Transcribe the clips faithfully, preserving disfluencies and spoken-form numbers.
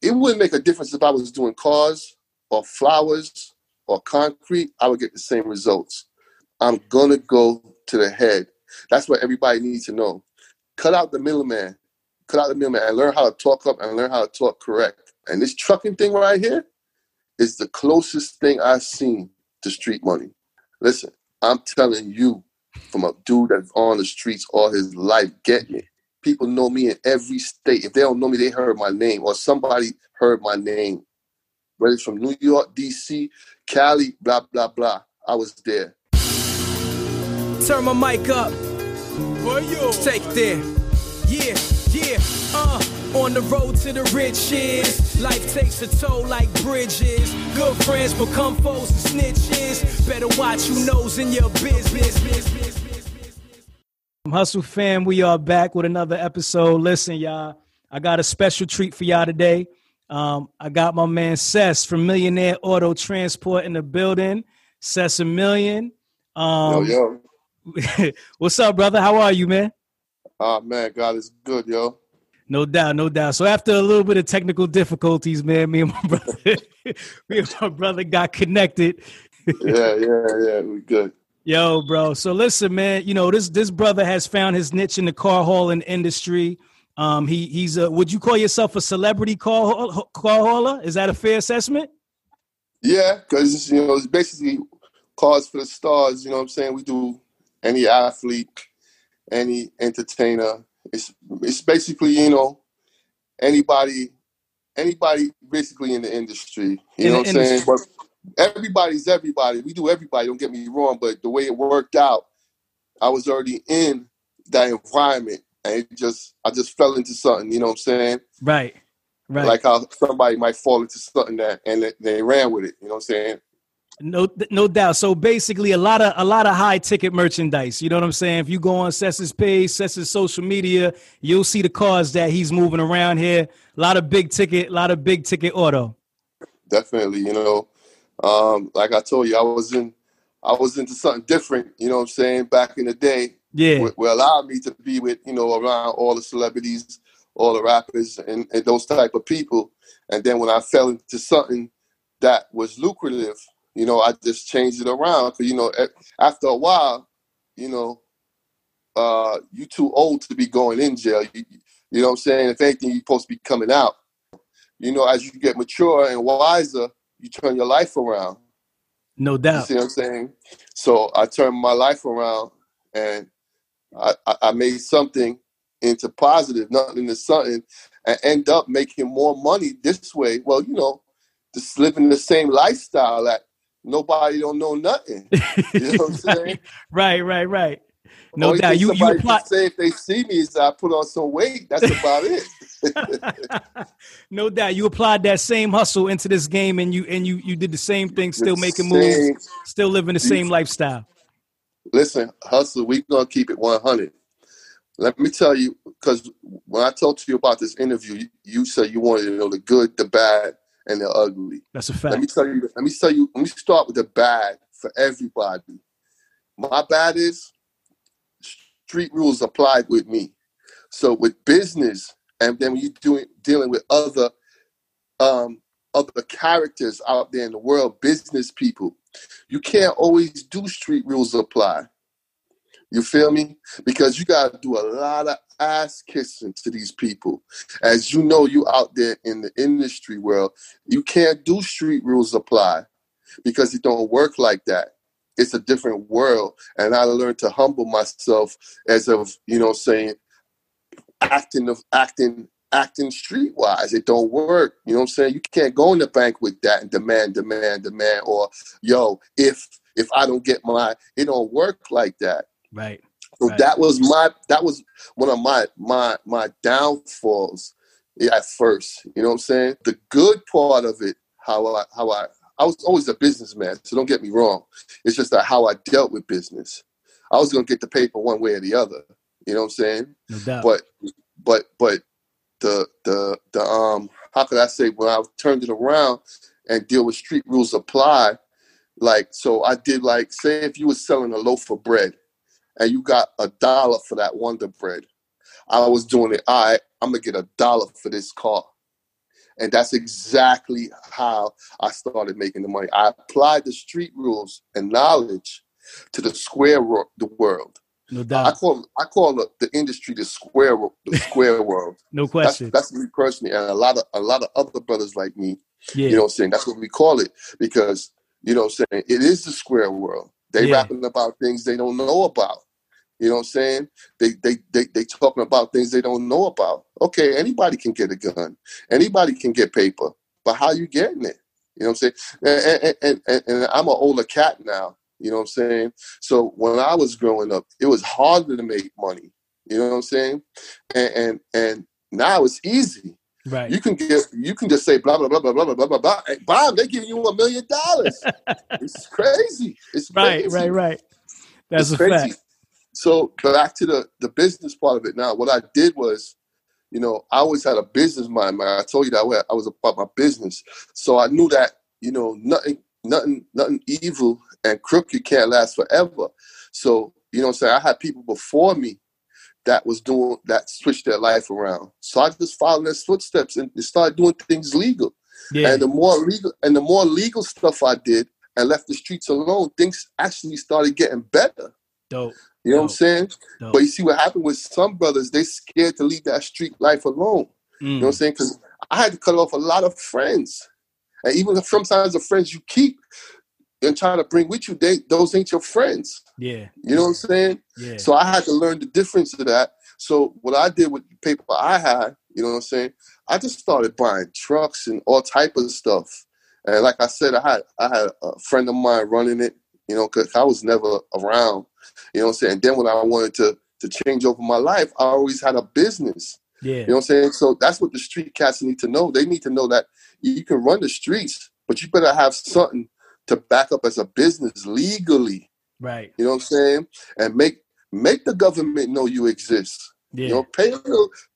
It wouldn't make a difference if I was doing cars or flowers or concrete. I would get the same results. I'm going to go to the head. That's what everybody needs to know. Cut out the middleman. Cut out the middleman and learn how to talk up and learn how to talk correct. And this trucking thing right here is the closest thing I've seen to street money. Listen, I'm telling you, from a dude that's on the streets all his life, get me. People know me in every state. If they don't know me, they heard my name, or somebody heard my name. Whether it's from New York, D C, Cali, blah, blah, blah. I was there. Turn my mic up. Take there. Yeah, yeah, uh. On the road to the riches, life takes a toll like bridges. Good friends become foes and snitches. Better watch your nose in your business. Hustle fam, we are back with another episode. Listen, y'all, I got a special treat for y'all today. Um, I got my man Sess from Millionaire Auto Transport in the building. Sess a million. Um, yo, yo. What's up, brother? How are you, man? Oh, man, God is good, yo. No doubt, no doubt. So after a little bit of technical difficulties, man, me and my brother, me and my brother got connected. yeah, yeah, yeah. We good. Yo, bro. So listen, man. You know this this brother has found his niche in the car hauling industry. Um, he he's a. Would you call yourself a celebrity car car hauler? Is that a fair assessment? Yeah, because you know it's basically cars for the stars. You know what I'm saying? We do any athlete, any entertainer. It's it's basically, you know, anybody, anybody basically in the industry, you in know what I'm saying? But everybody's everybody. We do everybody, don't get me wrong, but the way it worked out, I was already in that environment and it just, I just fell into something, you know what I'm saying? Right, right. Like how somebody might fall into something that and they ran with it, you know what I'm saying? No, no doubt. So basically a lot of, a lot of high ticket merchandise. You know what I'm saying? If you go on Sess's page, Sess's social media, you'll see the cars that he's moving around here. A lot of big ticket, a lot of big ticket auto. Definitely. You know, um, like I told you, I was in, I was into something different, you know what I'm saying? Back in the day. Yeah. Where, where allowed me to be with, you know, around all the celebrities, all the rappers and, and those type of people. And then when I fell into something that was lucrative, you know, I just changed it around. Because, you know, after a while, you know, uh, you too old to be going in jail. You, you know what I'm saying? If anything, you're supposed to be coming out. You know, as you get mature and wiser, you turn your life around. No doubt. You see what I'm saying? So I turned my life around and I, I, I made something into positive, nothing into something, and end up making more money this way. Well, you know, just living the same lifestyle that, like, nobody don't know nothing. You know what I'm saying? Right, right, right. No Only doubt. You, you apply. Say if they see me is I put on some weight. That's about it. No doubt. You applied that same hustle into this game, and you and you you did the same thing, still the making same, moves, still living the geez. same lifestyle. Listen, hustle. We gonna keep it one hundred. Let me tell you, because when I talked to you about this interview, you, you said you wanted to know the good, the bad, and they're ugly. That's a fact. Let me tell you, let me tell you, let me start with the bad for everybody. My bad is street rules applied with me. So with business, and then when you're doing, dealing with other, um, other characters out there in the world, business people, you can't always do street rules apply. You feel me? Because you got to do a lot of ass kissing to these people. As you know, you out there in the industry world, you can't do street rules apply because it don't work like that. It's a different world. And I learned to humble myself as of, you know, saying, acting of acting, acting streetwise. It don't work. You know what I'm saying? You can't go in the bank with that and demand, demand, demand, or yo, if, if I don't get my, it don't work like that. Right. So right. that was my that was one of my my my downfalls at first. You know what I'm saying? The good part of it, how I, how I, I was always a businessman, so don't get me wrong. It's just that how I dealt with business. I was going to get the paper one way or the other. You know what I'm saying? No doubt. But, but, but the, the, the, um, how could I say, when I turned it around and deal with street rules apply, like, so I did, like, say if you were selling a loaf of bread and you got a dollar for that Wonder Bread, I was doing it, all right, I'm going to get a dollar for this car. And that's exactly how I started making the money. I applied the street rules and knowledge to the square ro- the world. No doubt. I call I call the, the industry the square the square world. No question. That's, that's me personally, and a lot of a lot of other brothers like me. Yeah. You know what I'm saying? That's what we call it, because you know what I'm saying, it is the square world. They yeah. rapping about things they don't know about. You know what I'm saying? They they they they talking about things they don't know about. Okay, anybody can get a gun. Anybody can get paper. But how you getting it? You know what I'm saying? And and and, and I'm an older cat now. You know what I'm saying? So when I was growing up, it was harder to make money. You know what I'm saying? And and, and now it's easy. Right. You can get you can just say blah blah blah blah blah blah blah blah. Hey, Bob, they giving you a million dollars. It's crazy. It's crazy. Right, right, right. That's it's a crazy. fact. So back to the, the business part of it now. What I did was, you know, I always had a business mind. I told you that I was about my business. So I knew that, you know, nothing nothing nothing evil and crooked can't last forever. So, you know what I'm saying? I had people before me that was doing that, switched their life around. So I just followed their footsteps and started doing things legal. Yeah. And the more legal and the more legal stuff I did and left the streets alone, things actually started getting better. Dope. You know Dope. what I'm saying? Dope. But you see what happened with some brothers, they scared to leave that street life alone. Mm. You know what I'm saying? Because I had to cut off a lot of friends. And even sometimes the friends you keep and try to bring with you, they those ain't your friends. Yeah. You know what I'm saying? Yeah. So I had to learn the difference of that. So what I did with the paper I had, you know what I'm saying, I just started buying trucks and all type of stuff. And like I said, I had I had a friend of mine running it, you know, because I was never around. You know what I'm saying? And then when I wanted to to change over my life, I always had a business. Yeah. You know what I'm saying? So that's what the street cats need to know. They need to know that you can run the streets, but you better have something to back up as a business legally. Right. You know what I'm saying? And make make the government know you exist. Yeah. You know, pay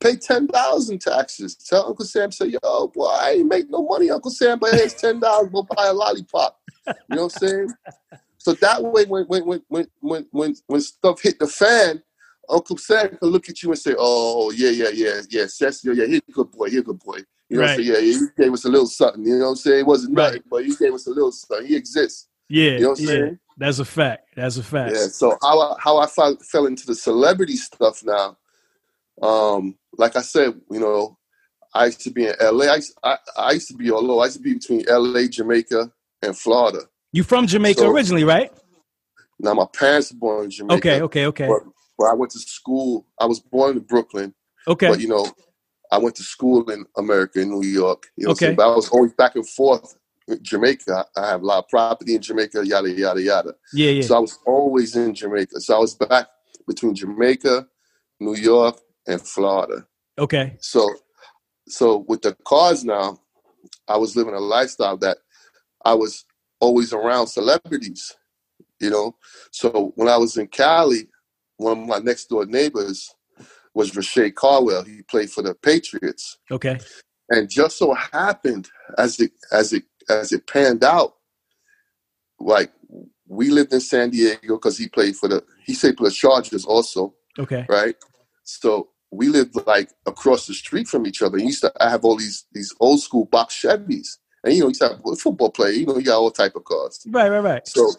pay ten dollars in taxes. Tell Uncle Sam, say, yo, boy, I ain't make no money, Uncle Sam, but here's ten dollars, go buy a lollipop. You know what I'm saying? So that way, when when when when when when stuff hit the fan, Uncle Sam can look at you and say, "Oh yeah yeah yeah yeah, Sess, yeah yeah, he's a good boy, he's a good boy." You know, right. what I'm saying? Yeah, yeah, he gave us a little something. You know what I'm saying? It wasn't right. nothing, but he gave us a little something. He exists. Yeah, you know what I'm yeah. saying? That's a fact. That's a fact. Yeah. So how I, how I fell into the celebrity stuff now? Um, like I said, you know, I used to be in L A. I used, I, I used to be all over. I used to be between L A, Jamaica, and Florida. You from Jamaica so, originally, right? Now, my parents were born in Jamaica. Okay, okay, okay. Where I went to school, I was born in Brooklyn. Okay. But, you know, I went to school in America, in New York. You know okay. But I was always back and forth with Jamaica. I have a lot of property in Jamaica, yada, yada, yada. Yeah, yeah. So I was always in Jamaica. So I was back between Jamaica, New York, and Florida. Okay. So, so with the cars now, I was living a lifestyle that I was always around celebrities, you know. So when I was in Cali, one of my next door neighbors was Rashean Carwell. He played for the Patriots. Okay. And just so happened, as it as it as it panned out, like we lived in San Diego because he played for the he played for the Chargers also. Okay. Right. So we lived like across the street from each other. And he used to I have all these these old school box Chevys. And, you know, he's a football player. You know, he got all type of cars. Right, right, right. So,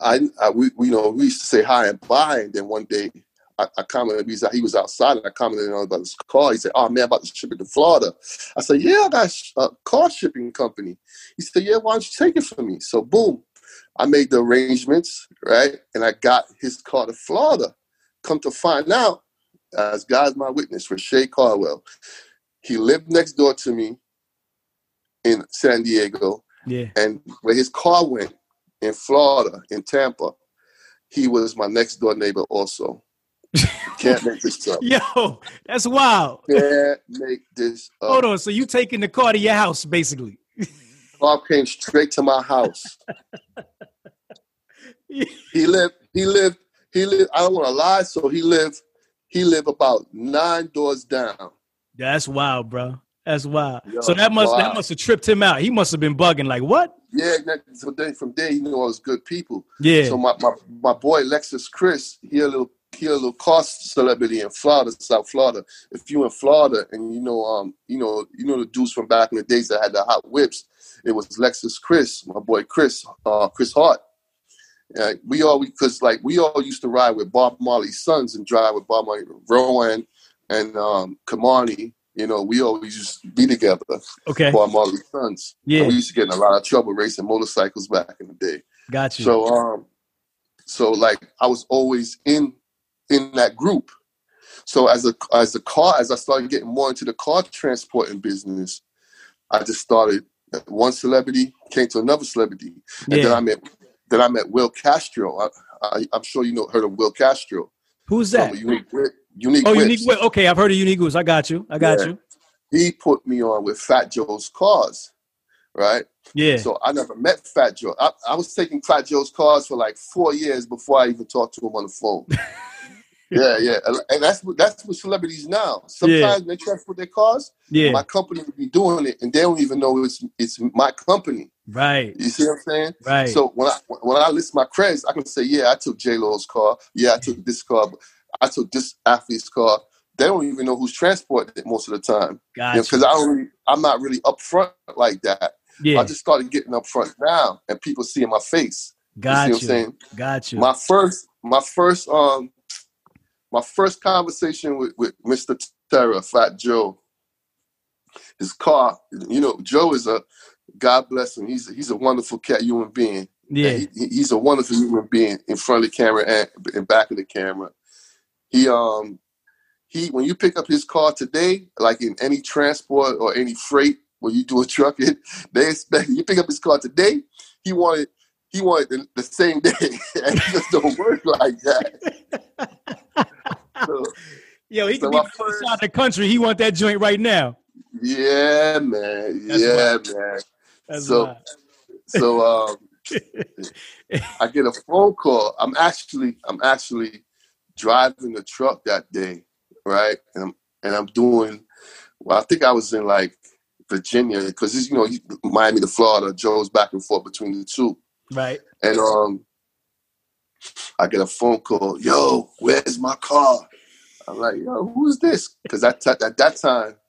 I, I we, you know, we used to say hi and bye. And then one day, I, I commented, because he was outside, and I commented on about his car. He said, oh, man, I'm about to ship it to Florida. I said, yeah, I got a car shipping company. He said, yeah, why don't you take it from me? So, boom, I made the arrangements, right? And I got his car to Florida. Come to find out, as God's my witness, Rashean Carwell, he lived next door to me in San Diego, yeah, and where his car went in Florida, in Tampa, he was my next door neighbor also. Can't make this up. Yo, that's wild. Can't make this up. Hold on. So you taking the car to your house, basically? Bob came straight to my house. He lived. He lived. He lived. I don't want to lie. So he lived. He lived about nine doors down. That's wild, bro. That's wild. Yo, so that must wow. that must have tripped him out. He must have been bugging. Like, what? Yeah. That, so then from there, he knew I was good people. Yeah. So my my, my boy Lexus Chris, he a little he a little car celebrity in Florida, South Florida. If you in Florida and you know um you know you know the dudes from back in the days that had the hot whips, it was Lexus Chris, my boy Chris, uh, Chris Hart. Uh, we all because like we all used to ride with Bob Marley's sons and drive with Bob Marley, Rowan and um, Kamani. You know, we always used to be together. Okay. Bob Marley's sons. Yeah. And we used to get in a lot of trouble racing motorcycles back in the day. Gotcha. So um, so like I was always in in that group. So as a as a car as I started getting more into the car transporting business, I just started one celebrity came to another celebrity, and yeah. then I met. Then I met Will Castro. I, I, I'm sure you know heard of Will Castro. Who's that? Unique, Unique oh, Whips. Unique Whips. Okay, I've heard of Unique Whips. I got you. I got yeah. you. He put me on with Fat Joe's cars, right? Yeah. So I never met Fat Joe. I, I was taking Fat Joe's cars for like four years before I even talked to him on the phone. yeah, yeah. And that's what, that's what celebrities now. Sometimes yeah. they transport their cars. Yeah. My company would be doing it, and they don't even know it's it's my company. Right. You see what I'm saying? Right. So when I when I list my credits, I can say, yeah, I took J-Lo's car. Yeah, I took this car. I took this athlete's car. They don't even know who's transporting it most of the time. Gotcha. Because you know, I don't really, I'm not really upfront like that. Yeah. I just started getting upfront now, and people seeing my face. Gotcha. You see what I'm saying? Gotcha. My first, my first, um, my first conversation with, with Mister Terra, Fat Joe. His car, you know, Joe is a. God bless him. He's a, he's a wonderful cat human being. Yeah, he, he's a wonderful human being in front of the camera and, and back of the camera. He um he when you pick up his car today, like in any transport or any freight, when you do a trucking, they expect you pick up his car today. He wanted he wanted the, the same day, and it just don't work like that. so, Yo, he so can be first out of the country. He want that joint right now. Yeah, man. That's yeah, wild. man. That's so, so um, I get a phone call. I'm actually, I'm actually driving the truck that day, right? And I'm, and I'm doing. Well, I think I was in like Virginia because you know Miami to Florida. Joe's back and forth between the two, right? And um, I get a phone call. Yo, where's my car? I'm like, yo, who's this? Because at that time.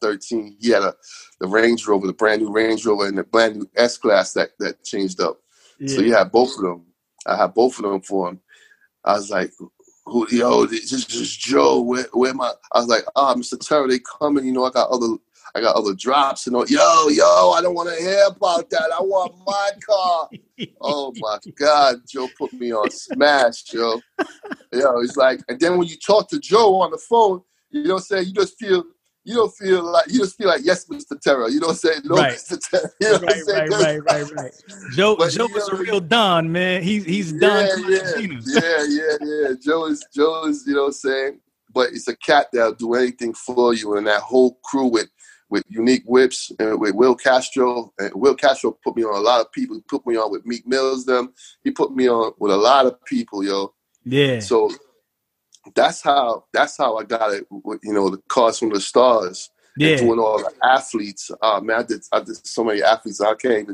thirteen, he had a, the Range Rover, the brand new Range Rover, and the brand new S-Class that, that changed up. Yeah. So you had both of them. I had both of them for him. I was like, "Who? Yo, this is just Joe. Where, where am I?" I was like, "Ah, oh, Mister Terror, they coming. You know, I got other, I got other drops and all. Yo, yo, I don't want to hear about that. I want my car." Oh my God, Joe put me on smash, Joe. Yo, it's like, and then when you talk to Joe on the phone, you know what I'm saying? You just feel. You don't feel like you just feel like yes, Mister Terra. You don't say no, right. Mister Terra. You know right, right, right, right, right. Joe, but Joe is know, a real Don, man. He's he's Don. Yeah, yeah, yeah, yeah, yeah. Joe is Joe is. You know what I'm saying? But it's a cat that'll do anything for you. And that whole crew with with Unique Whips and with Will Castro. And Will Castro put me on a lot of people. He put me on with Meek Mills. Them. He put me on with a lot of people, yo. Yeah. So. That's how that's how I got it. You know, the cars from the stars. Yeah. And doing all the athletes. Uh, man, I did I did so many athletes. I can't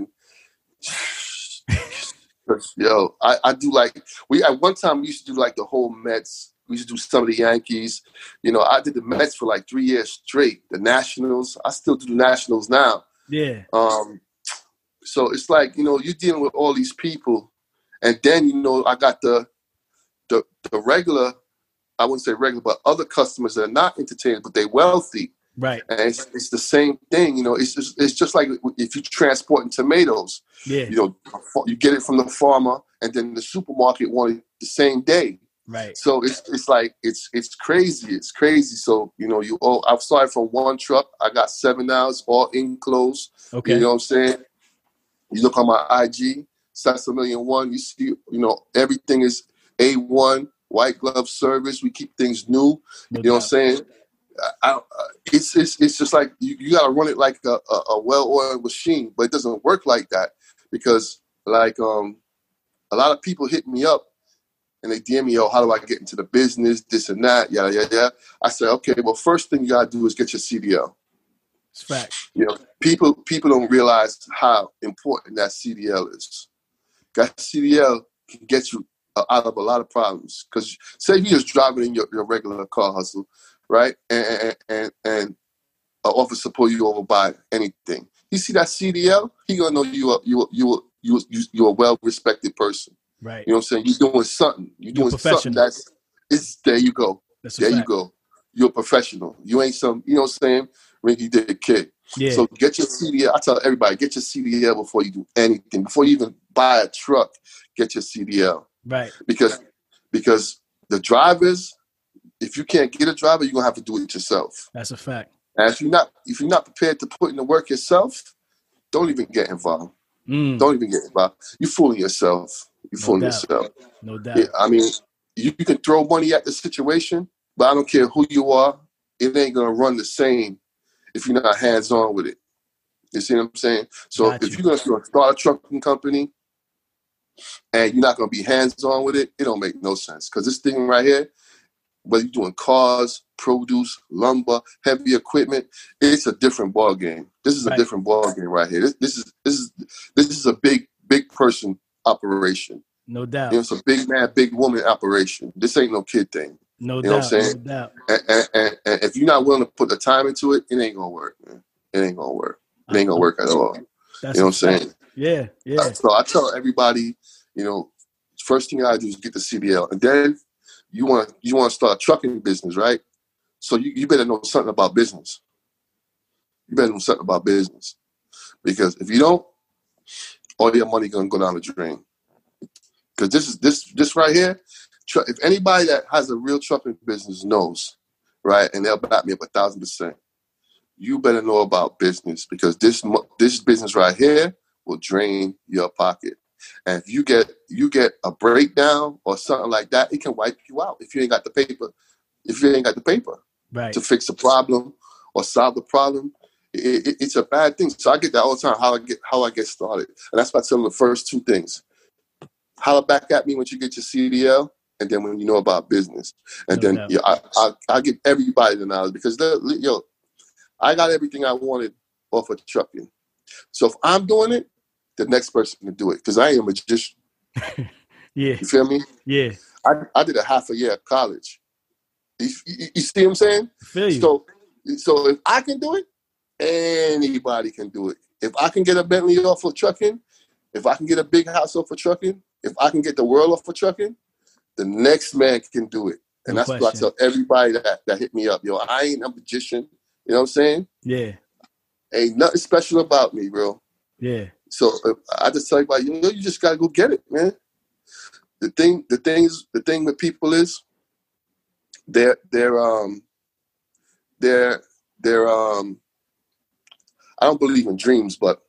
even. Yo, I, I do like we at one time we used to do like the whole Mets. We used to do some of the Yankees. You know, I did the Mets for like three years straight. The Nationals. I still do the Nationals now. Yeah. Um. So it's like you know you're dealing with all these people, and then you know I got the the the regular. I wouldn't say regular, but other customers that are not entertainers, but they're wealthy. Right. And it's, it's the same thing. You know, it's just, it's just like if you're transporting tomatoes, yeah. you know, you get it from the farmer and then the supermarket wants it the same day. Right. So it's it's like, it's it's crazy. It's crazy. So, you know, you oh, I've started from one truck. I got seven hours, all enclosed. Okay. You know what I'm saying? You look on my I G, Sess a Million One, you see, you know, everything is A one, white glove service. We keep things new. You know what I'm saying? I, I, it's, it's it's just like you, you got to run it like a, a, a well-oiled machine, but it doesn't work like that because, like, um, a lot of people hit me up and they D M me, yo, how do I get into the business, this and that, yada, yada, yada. I said, okay, well, first thing you got to do is get your C D L. It's fact. You know, people, people don't realize how important that C D L is. That C D L can get you out of a lot of problems because say you're just driving in your, your regular car, Hustle, right? And and and an officer pull you over by anything. You see that C D L? He gonna know you are you are, you are, you are, you a well respected person, right? You know what I'm saying? You're doing something. You're, you're doing something that's it's there. You go. That's there you go. You're a professional. You ain't some. You know what I'm saying? Rinky Dick kid. Yeah. So get your C D L. I tell everybody, get your C D L before you do anything. Before you even buy a truck, get your C D L. Right. Because because the drivers. If you can't get a driver, you're gonna have to do it yourself. That's a fact. And if you're not if you're not prepared to put in the work yourself, don't even get involved. Mm. Don't even get involved. You're fooling yourself. You're fooling yourself. No doubt. Yeah, I mean, you, you can throw money at the situation, but I don't care who you are. It ain't gonna run the same if you're not hands on with it. You see what I'm saying? So Got if you. you're gonna start a trucking company and you're not gonna be hands on with it, it don't make no sense. Because this thing right here. Whether you're doing cars, produce, lumber, heavy equipment, it's a different ball game. This is a right. different ball game right here. This, this is this is this is a big big person operation. No doubt. You know, it's a big man, big woman operation. This ain't no kid thing. No you doubt. Know what I'm saying? No doubt. And, and, and, and if you're not willing to put the time into it, it ain't gonna work, man. It ain't gonna work. It ain't gonna work at all. That's you know what I'm saying? Yeah, yeah. So I tell everybody, you know, first thing I do is get the C D L, and then. You want you want to start a trucking business, right? So you, you better know something about business. You better know something about business. Because if you don't, all your money gonna go down the drain. Because this is this this right here, tr- if anybody that has a real trucking business knows, right, and they'll back me up a thousand percent, you better know about business because this this business right here will drain your pocket. And if you get you get a breakdown or something like that, it can wipe you out if you ain't got the paper. If you ain't got the paper right. to fix a problem or solve the problem, it, it, it's a bad thing. So I get that all the time. How I get how I get started, and that's why I tell them the first two things: holler back at me when you get your C D L, and then when you know about business. And no, then no. Yeah, I, I I give everybody the knowledge because yo, I got everything I wanted off of trucking. So if I'm doing it. The next person can do it because I ain't a magician. yeah, you feel me? Yeah, I, I did a half a year of college. You, you, you see what I'm saying? I feel you. So, so if I can do it, anybody can do it. If I can get a Bentley off of trucking, if I can get a big house off of trucking, if I can get the world off of trucking, the next man can do it. And no that's question. What I tell everybody that that hit me up. Yo, I ain't a magician. You know what I'm saying? Yeah. Ain't nothing special about me, bro. Yeah. So uh, I just tell everybody, you know, you just gotta go get it, man. The thing, the things, the thing with people is, they're they're um, they're they're um. I don't believe in dreams, but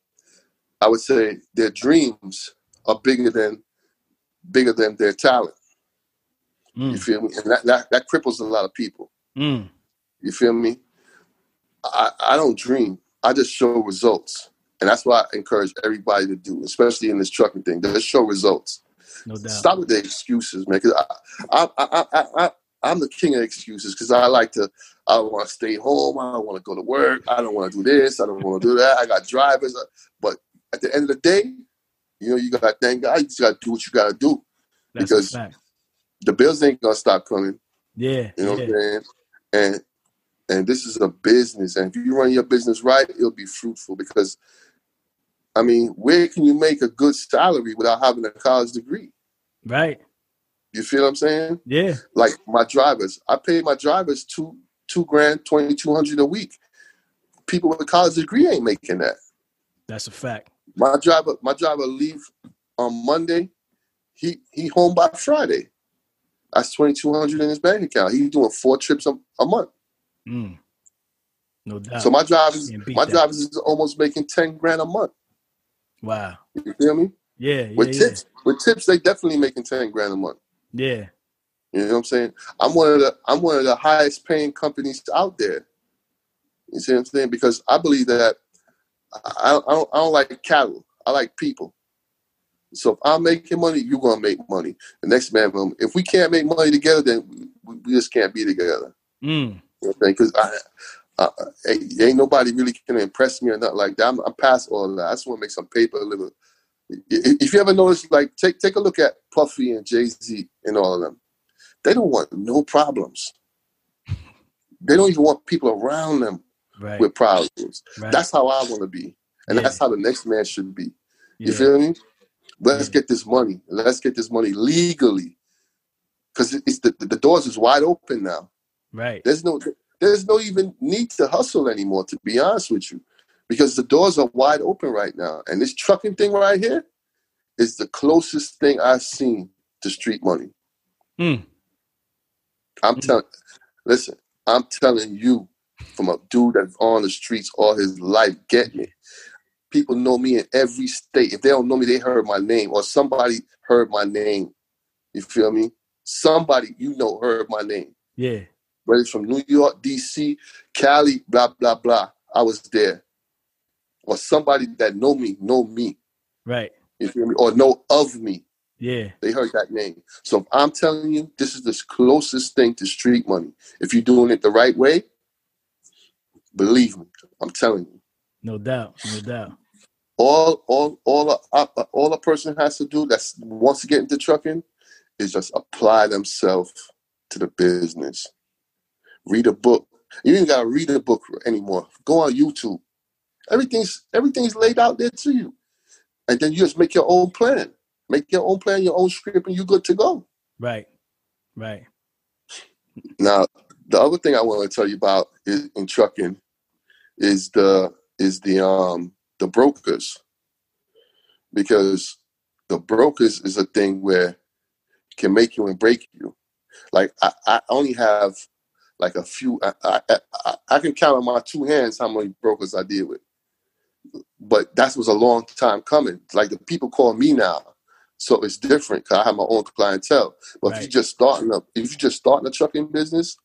I would say their dreams are bigger than bigger than their talent. Mm. You feel me? And that, that that cripples a lot of people. Mm. You feel me? I I don't dream. I just show results. And that's what I encourage everybody to do, especially in this trucking thing. Just show results. No doubt. Stop with the excuses, man. Because I, I, I, I, I'm the king of excuses. Because I like to, I want to stay home. I don't want to go to work. I don't want to do this. I don't want to do that. I got drivers. But at the end of the day, you know, you got to thank God. You just got to do what you got to do. That's because the, the bills ain't gonna stop coming. Yeah. You know yeah. what I'm saying? And and this is a business. And if you run your business right, it'll be fruitful because. I mean, where can you make a good salary without having a college degree? Right. You feel what I'm saying? Yeah. Like my drivers, I pay my drivers two two grand, twenty two hundred a week. People with a college degree ain't making that. That's a fact. My driver, my driver leave on Monday. He he home by Friday. That's twenty two hundred in his bank account. He's doing four trips a, a month. Mm. No doubt. So my drivers, my that. drivers is almost making ten grand a month. Wow. You feel me? Yeah. yeah with tips, yeah. with tips, they definitely making ten grand a month. Yeah. You know what I'm saying? I'm one of the I'm one of the highest paying companies out there. You see what I'm saying? Because I believe that I, I don't I don't like cattle. I like people. So if I'm making money, you're gonna make money. The next man, if we can't make money together, then we, we just can't be together. Mm. You know what I'm saying? Because I, I, I, ain't nobody really gonna impress me or nothing like that. I'm, I'm past all of that. I just want to make some paper. Live. If you ever notice, like take take a look at Puffy and Jay-Z and all of them. They don't want no problems. They don't even want people around them right. with problems. Right. That's how I want to be, and yeah. that's how the next man should be. You yeah. feel me? Let's get this money. Let's get this money legally, because it's the, the doors is wide open now. Right. There's no there's no even need to hustle anymore. To be honest with you, because the doors are wide open right now, and this trucking thing right here is the closest thing I've seen to street money. Mm. I'm mm. telling. Listen, I'm telling you, from a dude that's on the streets all his life, get me. People know me in every state. If they don't know me, they heard my name, or somebody heard my name. You feel me? Somebody you know heard my name. Yeah. Whether it's from New York, D C, Cali, blah, blah, blah. I was there. Or somebody that know me, know me. Right. You feel me? Or know of me. Yeah. They heard that name. So if I'm telling you, this is the closest thing to street money. If you're doing it the right way, believe me, I'm telling you. No doubt, no doubt. All, all, all, a, all a person has to do that's wants to get into trucking is just apply themselves to the business. Read a book. You ain't gotta read a book anymore. Go on YouTube. Everything's everything's laid out there to you, and then you just make your own plan. Make your own plan, your own script, and you're good to go. Right, right. Now, the other thing I want to tell you about is, in trucking is the is the um the brokers, because the brokers is a thing where can make you and break you. Like I, I only have like a few. I, I I I can count on my two hands how many brokers I deal with, but that was a long time coming. Like the people call me now, so it's different because I have my own clientele. But right. if you just starting up, if you just starting a trucking business,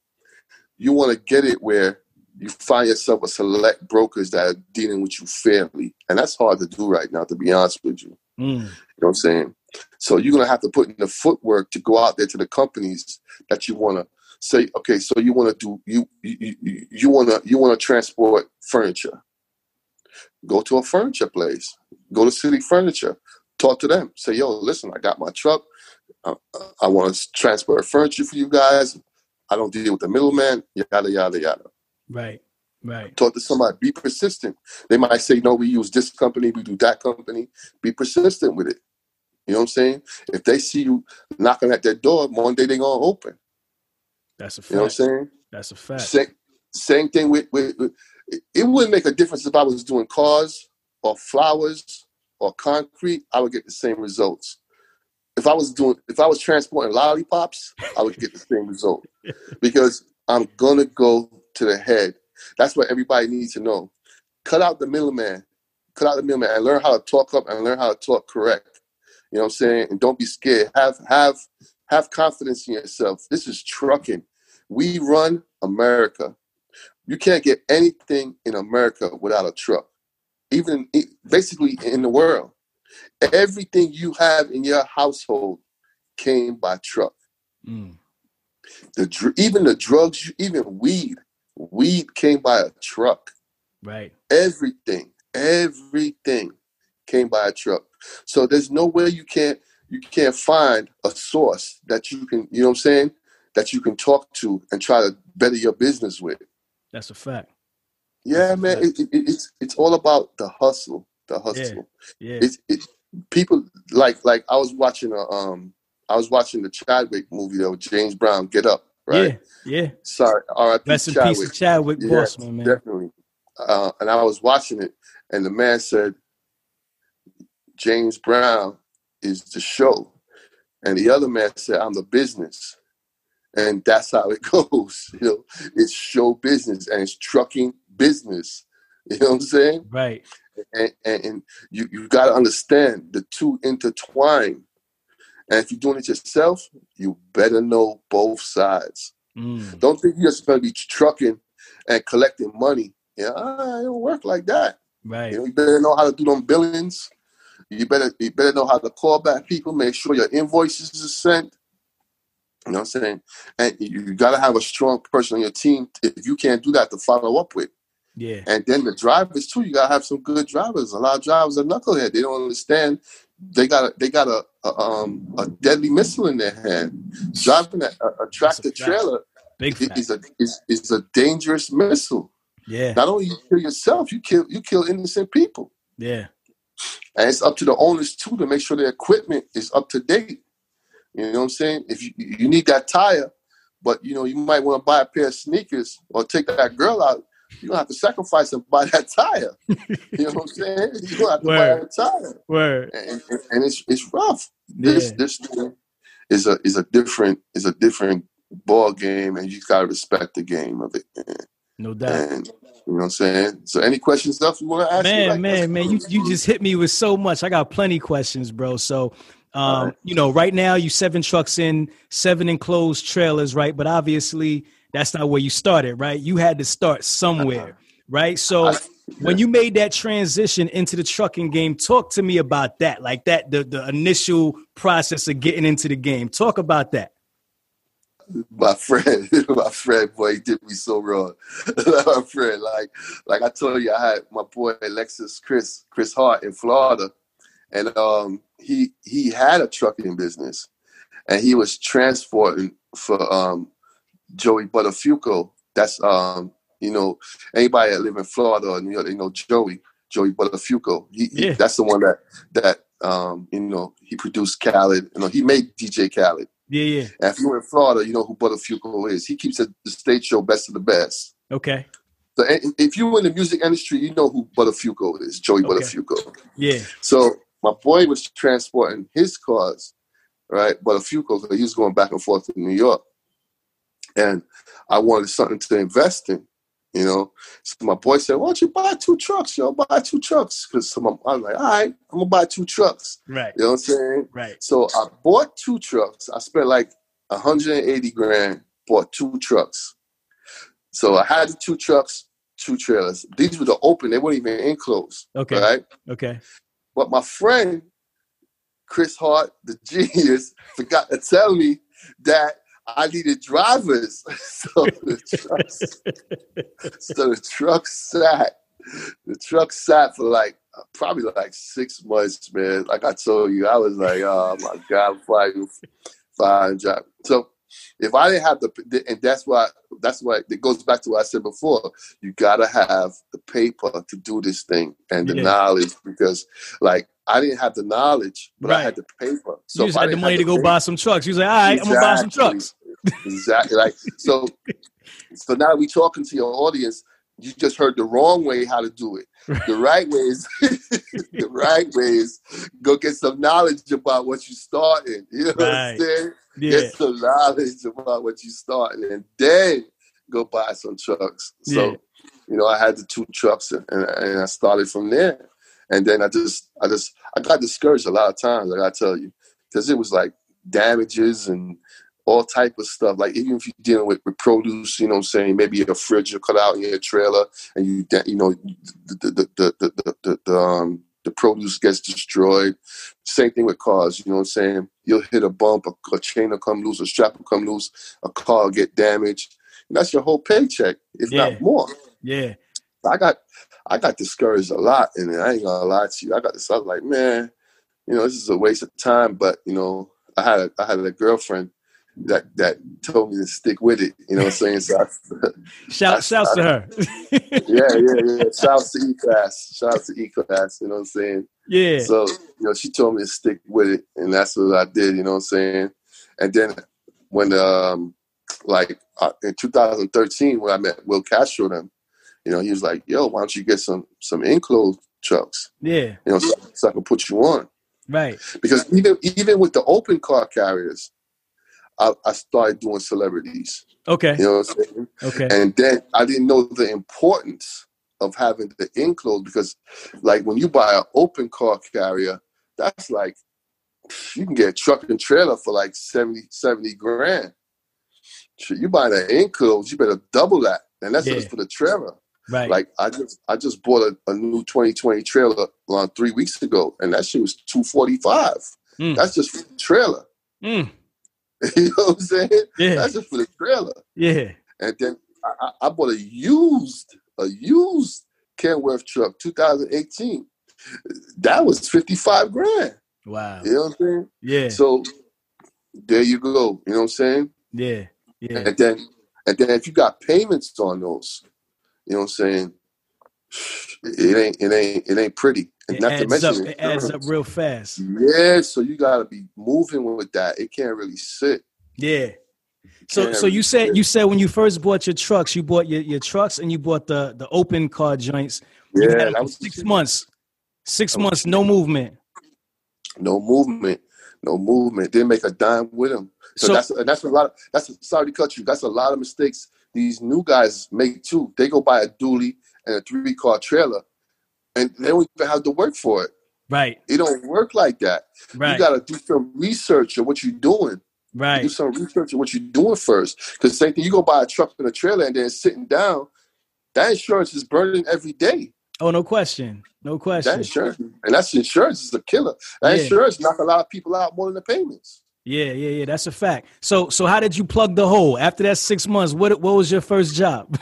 you want to get it where you find yourself with select brokers that are dealing with you fairly. And that's hard to do right now, to be honest with you. Mm. You know what I'm saying? So you're going to have to put in the footwork to go out there to the companies that you want to say, okay, so you want to do, you, you, you, you want to, you want to transport furniture. Go to a furniture place, go to City Furniture, talk to them, say, yo, listen, I got my truck. I, I want to transport furniture for you guys. I don't deal with the middleman, yada, yada, yada. Right, right. Talk to somebody. Be persistent. They might say, no, we use this company. We do that company. Be persistent with it. You know what I'm saying? If they see you knocking at their door, one day they're going to open. That's a fact. You know what I'm saying? That's a fact. Same, same thing with, with, with... It wouldn't make a difference if I was doing cars or flowers or concrete. I would get the same results. If I was doing, if I was transporting lollipops, I would get the same result because I'm going to go to the head. That's what everybody needs to know. Cut out the middleman. Cut out the middleman and learn how to talk up and learn how to talk correct. You know what I'm saying? And don't be scared. Have have have confidence in yourself. This is trucking. We run America. You can't get anything in America without a truck. Even basically in the world. Everything you have in your household came by truck. Mm. The dr- even the drugs, even weed, weed came by a truck. Right. Everything, everything came by a truck. So there's no way you can't you can't find a source that you can, you know what I'm saying, that you can talk to and try to better your business with. That's a fact. Yeah, a man, fact. It, it, it's it's all about the hustle. The hustle. Yeah, yeah. It's, it, people like like I was watching a um I was watching the Chadwick movie though, James Brown, Get Up, right? Yeah, yeah. Sorry, R I P Chadwick. Rest in peace to Chadwick Boseman, man. Definitely. Uh, and I was watching it, and the man said, James Brown is the show. And the other man said, I'm the business. And that's how it goes. You know, it's show business and it's trucking business. You know what I'm saying? Right. And, and, and you, you got to understand the two intertwine. And if you're doing it yourself, you better know both sides. Mm. Don't think you're just going to be trucking and collecting money. Yeah, you know, it don't work like that. Right. You know, you better know how to do them billings. You better you better know how to call back people, make sure your invoices are sent. You know what I'm saying? And you got to have a strong person on your team if you can't do that to follow up with. Yeah. And then the drivers, too. You got to have some good drivers. A lot of drivers are knucklehead. They don't understand. They got a, they got a, a, um, a deadly missile in their hand. Driving a, a tractor trailer Big is, a, is, is a dangerous missile. Yeah. Not only you kill yourself, you kill you kill innocent people. Yeah. And it's up to the owners, too, to make sure their equipment is up to date. You know what I'm saying? If you, you need that tire, but, you know, you might want to buy a pair of sneakers or take that girl out, you're going to have to sacrifice and buy that tire. You know what I'm saying? You're going to have to Word. buy that tire. Word. And, and it's it's rough. Yeah. This this is a is a different is a different ball game, and you got to respect the game of it, man. No doubt. And, you know what I'm saying? So any questions stuff you want to ask? Man, me? Like, man, man, you, you just hit me with so much. I got plenty of questions, bro. So, um, right. you know, right now you seven trucks in, seven enclosed trailers, right? But obviously that's not where you started, right? You had to start somewhere, right? So I, yeah. when you made that transition into the trucking game, talk to me about that. Like that, the, the initial process of getting into the game. Talk about that. My friend, my friend, boy, he did me so wrong. My friend, like, like I told you, I had my boy Lexus Chris, Chris Hart in Florida, and um, he he had a trucking business, and he was transporting for um, Joey Buttafuoco. That's um, you know, anybody that live in Florida or New York, they know Joey, Joey Buttafuoco. He, yeah. he that's the one that that um, you know, he produced Khaled. You know, he made D J Khaled. Yeah, yeah. And if you're in Florida, you know who Buttafuoco is. He keeps a, the stage show Best of the Best. Okay. So if you're in the music industry, you know who Buttafuoco is, Joey okay. Buttafuoco. Yeah. So my boy was transporting his cars, right, Buttafuoco, because he was going back and forth to New York. And I wanted something to invest in, you know. So my boy said, why don't you buy two trucks, yo? Buy two trucks. Because I'm, I'm like, all right, I'm going to buy two trucks. Right. You know what I'm saying? Right. So I bought two trucks. I spent like one hundred eighty grand, bought two trucks. So I had the two trucks, two trailers. These were the open. They weren't even enclosed. Okay. Right? Okay. But my friend, Chris Hart, the genius, forgot to tell me that I needed drivers, so the trucks, so the truck sat, the truck sat for like probably like six months, man. Like I told you, I was like, oh my God, five, five job. So if I didn't have the, and that's why, that's why it goes back to what I said before. You gotta have the paper to do this thing and the yeah. knowledge, because like. I didn't have the knowledge, but right. I had the paper. So you just had the money to go paper, buy some trucks. You was like, all right, exactly. I'm going to buy some trucks. Exactly. Like so, so now we talking to your audience. You just heard the wrong way how to do it. Right. The right way is the right way is go get some knowledge about what you started. You know right. what I'm saying? Yeah. Get some knowledge about what you started, and then go buy some trucks. So, yeah. you know, I had the two trucks, and, and I started from there. And then I just, I just, I got discouraged a lot of times, like I tell you, because it was like damages and all type of stuff. Like even if you're dealing with, with produce, you know what I'm saying? Maybe a fridge will cut out in your trailer, and you, you know, the the the the the, the, the, um, the produce gets destroyed. Same thing with cars, you know what I'm saying? You'll hit a bump, a, a chain will come loose, a strap will come loose, a car will get damaged. And that's your whole paycheck, if yeah. not more. Yeah. I got. I got discouraged a lot, and I ain't gonna lie to you. I got this. I was like, man, you know, this is a waste of time. But you know, I had a, I had a girlfriend, that that told me to stick with it. You know what I'm saying? So I, shout I, shouts I, to her. yeah, yeah, yeah. Shouts to E-Class. Shouts to E-Class. You know what I'm saying? Yeah. So you know, she told me to stick with it, and that's what I did. You know what I'm saying? And then when um like uh, in two thousand thirteen when I met Will Castro, them, you know, he was like, "Yo, why don't you get some some enclosed trucks? Yeah, you know, so, so I can put you on." Right. Because even even with the open car carriers, I, I started doing celebrities. Okay. You know what I'm saying? Okay. And then I didn't know the importance of having the enclosed, because like when you buy an open car carrier, that's like, you can get a truck and trailer for like seventy grand. So you buy an enclosed, you better double that. And that's yeah. just for the trailer. Right. Like I just I just bought a, a new twenty twenty trailer on three weeks ago, and that shit was two forty-five. Mm. That's just for the trailer. Mm. You know what I'm saying? Yeah. That's just for the trailer. Yeah. And then I, I bought a used, a used Kenworth truck, two thousand eighteen. That was fifty-five grand. Wow. You know what I'm saying? Yeah. So there you go. You know what I'm saying? Yeah. Yeah. And then and then if you got payments on those, you know what I'm saying? It ain't it ain't it ain't pretty. And it not to mention up, it adds up real fast. Yeah, so you gotta be moving with that. It can't really sit. Yeah. So so you said sit. you said when you first bought your trucks, you bought your, your trucks and you bought the, the open car joints. You yeah, had that was six months. Six months, no movement. No movement. No movement. Didn't make a dime with them. So, so that's and that's a lot of that's a, sorry to cut you. That's a lot of mistakes these new guys make too. They go buy a dually and a three car trailer, and they don't even have to work for it. Right. It don't work like that. Right. You gotta do some research on what you're doing. Right. Do some research on what you're doing first. Because same thing, you go buy a truck and a trailer and then sitting down, that insurance is burning every day. Oh, no question. No question. That insurance, and that's insurance is a killer. That yeah. insurance knock a lot of people out more than the payments. Yeah, yeah, yeah. That's a fact. So, so how did you plug the hole after that six months? What, what was your first job?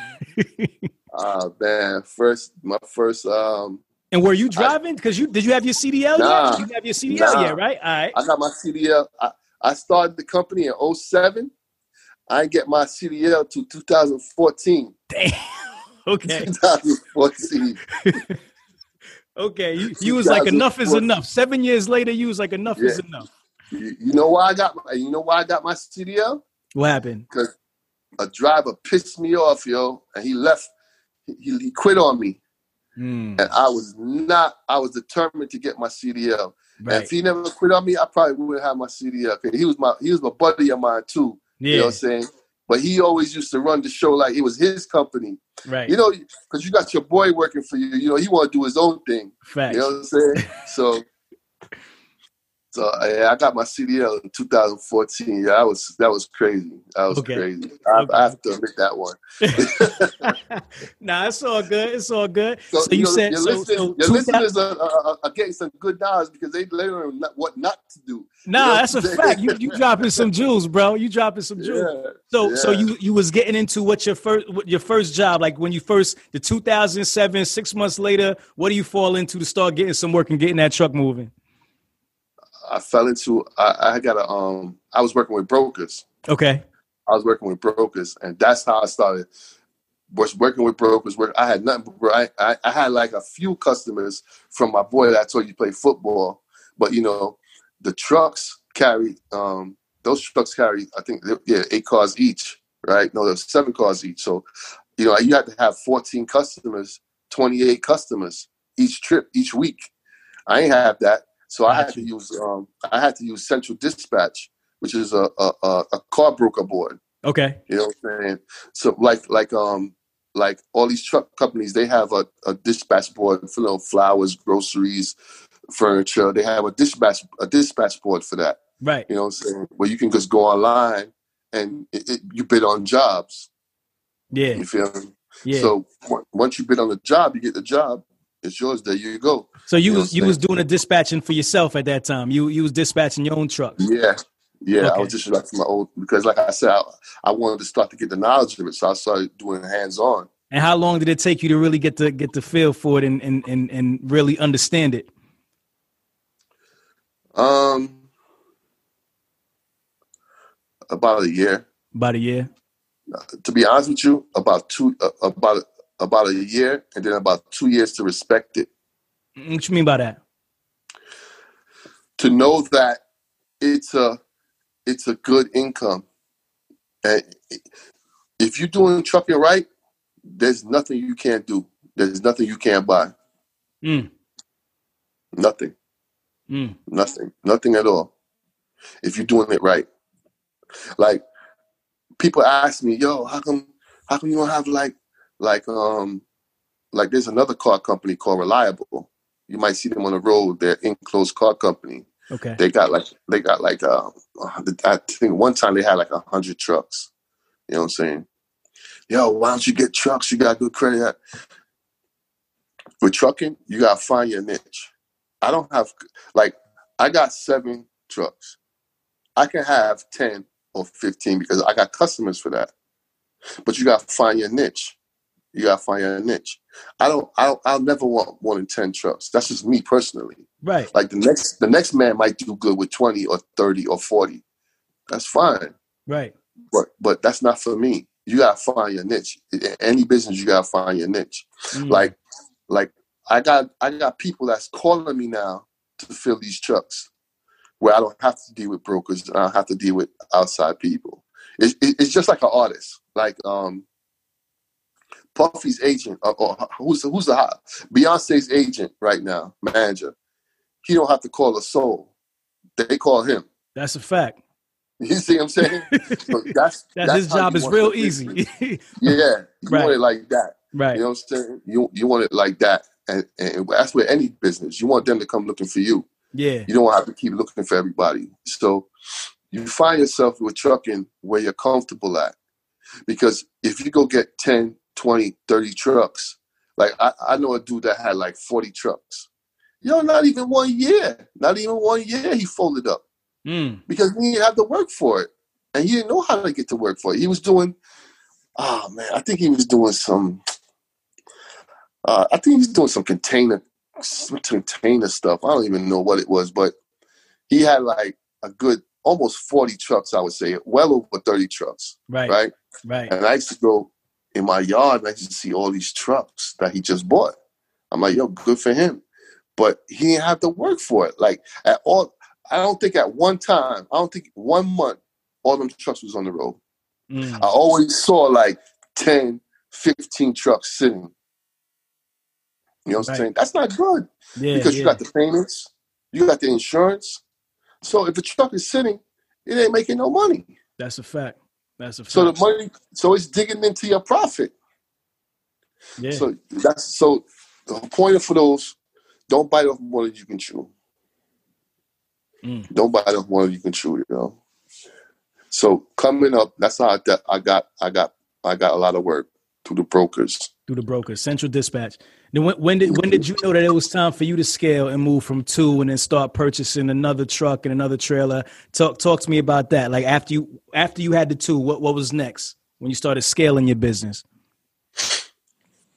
Ah, uh, man, first my first. um And were you driving? Because you did you have your C D L nah, yet? You have your C D L nah. yet, right? All right. I got my C D L. I, I started the company in oh seven. I didn't get my C D L till two thousand fourteen. Damn. Okay. two thousand fourteen. Okay. You, you was like enough is enough. Seven years later, you was like enough yeah. is enough. You know why I got my, you know why I got my C D L? What happened? Because a driver pissed me off, yo, and he left. He, he quit on me, mm. and I was not. I was determined to get my C D L. Right. And if he never quit on me, I probably wouldn't have my C D L. He was my he was my buddy of mine too. Yeah. You know what I'm saying? But he always used to run the show like it was his company. Right. You know, because you got your boy working for you. You know, he want to do his own thing. Facts. You know what I'm saying? So. So I got my C D L in two thousand fourteen. Yeah, I was that was crazy. That was okay. crazy. I, okay. I have to admit that one. Nah, it's all good. It's all good. So, so you, you know, said your so, listeners, so your listeners are, are, are getting some good knowledge because they learn what not to do. Nah, you know that's a fact. You you dropping some jewels, bro. You dropping some jewels. Yeah, so yeah. so you, you was getting into what your first what your first job like when you first the two thousand seven six months later. What do you fall into to start getting some work and getting that truck moving? I fell into, I, I got a, um, I was working with brokers. Okay. I was working with brokers and that's how I started was working with brokers where I had nothing, but I, I, I had like a few customers from my boy that I told you play football, but you know, the trucks carry, um, those trucks carry, I think, yeah, eight cars each, right? No, there's seven cars each. So, you know, you had to have fourteen customers, twenty-eight customers each trip, each week. I ain't have that. So I had to use um, I had to use Central Dispatch, which is a, a, a car broker board. Okay, you know what I'm saying. So like like um like all these truck companies, they have a, a dispatch board for you know, flowers, groceries, furniture. They have a dispatch a dispatch board for that. Right. You know what I'm saying. Where you can just go online and it, it, you bid on jobs. Yeah. You feel me? Yeah. So w- once you bid on the job, you get the job. It's yours. There you go. So you, you was you was doing a dispatching for yourself at that time. You you was dispatching your own trucks. Yeah, yeah. Okay. I was dispatching for my own because, like I said, I, I wanted to start to get the knowledge of it, so I started doing hands on. And how long did it take you to really get the get the feel for it and and and, and really understand it? Um, about a year. About a year. Uh, to be honest with you, about two, uh, about about a year, and then about two years to respect it. What you mean by that? To know that it's a it's a good income, and if you're doing trucking right, there's nothing you can't do. There's nothing you can't buy. Mm. Nothing. Mm. Nothing. Nothing at all. If you're doing it right. Like, people ask me, yo, how come how come you don't have like like um like there's another car company called Reliable. You might see them on the road, they're enclosed car company. Okay. They got like they got like uh I think one time they had like a hundred trucks. You know what I'm saying? Yo, why don't you get trucks? You got good credit. With trucking, you gotta find your niche. I don't have like I got seven trucks. I can have ten or fifteen because I got customers for that. But you gotta find your niche. You gotta find your niche. I don't. I'll, I'll never want more than ten trucks. That's just me personally. Right. Like the next, the next man might do good with twenty or thirty or forty. That's fine. Right. But but that's not for me. You gotta find your niche. In any business, you gotta find your niche. Mm. Like. Like I got, I got people that's calling me now to fill these trucks, where I don't have to deal with brokers and I don't have to deal with outside people. It, it, it's just like an artist, like um, Puffy's agent or, or who's who's the hot Beyonce's agent right now, manager. He don't have to call a soul; they call him. That's a fact. You see what I'm saying? So that's, that's, that's his job is real easy. Yeah, you right. want it like that. Right. You know what I'm saying? You you want it like that. And, and that's with any business. You want them to come looking for you. Yeah. You don't have to keep looking for everybody. So you find yourself with trucking where you're comfortable at. Because if you go get ten, twenty, thirty trucks, like I, I know a dude that had like forty trucks. Yo, not even one year. Not even one year he folded up. Mm. Because he didn't have to work for it. And he didn't know how to get to work for it. He was doing, oh man, I think he was doing some... Uh, I think he was doing some container, some container stuff. I don't even know what it was, but he had like a good, almost forty trucks, I would say, well over thirty trucks. Right. Right. Right. And I used to go in my yard and I used to see all these trucks that he just bought. I'm like, yo, good for him. But he didn't have to work for it. Like at all, I don't think at one time, I don't think one month, all them trucks was on the road. Mm. I always saw like ten, fifteen trucks sitting. You know what I'm right. saying? That's not good yeah, because you yeah. got the payments, you got the insurance. So if the truck is sitting, it ain't making no money. That's a fact. That's a fact. So the money, so it's digging into your profit. Yeah. So that's so the point for those: don't bite off more than you can chew. Mm. Don't bite off more than you can chew. You know. So coming up, that's how I, I got. I got. I got a lot of work through the brokers. Through the brokers, Central Dispatch. Then when, when did when did you know that it was time for you to scale and move from two and then start purchasing another truck and another trailer? Talk talk to me about that. Like after you after you had the two, what, what was next when you started scaling your business?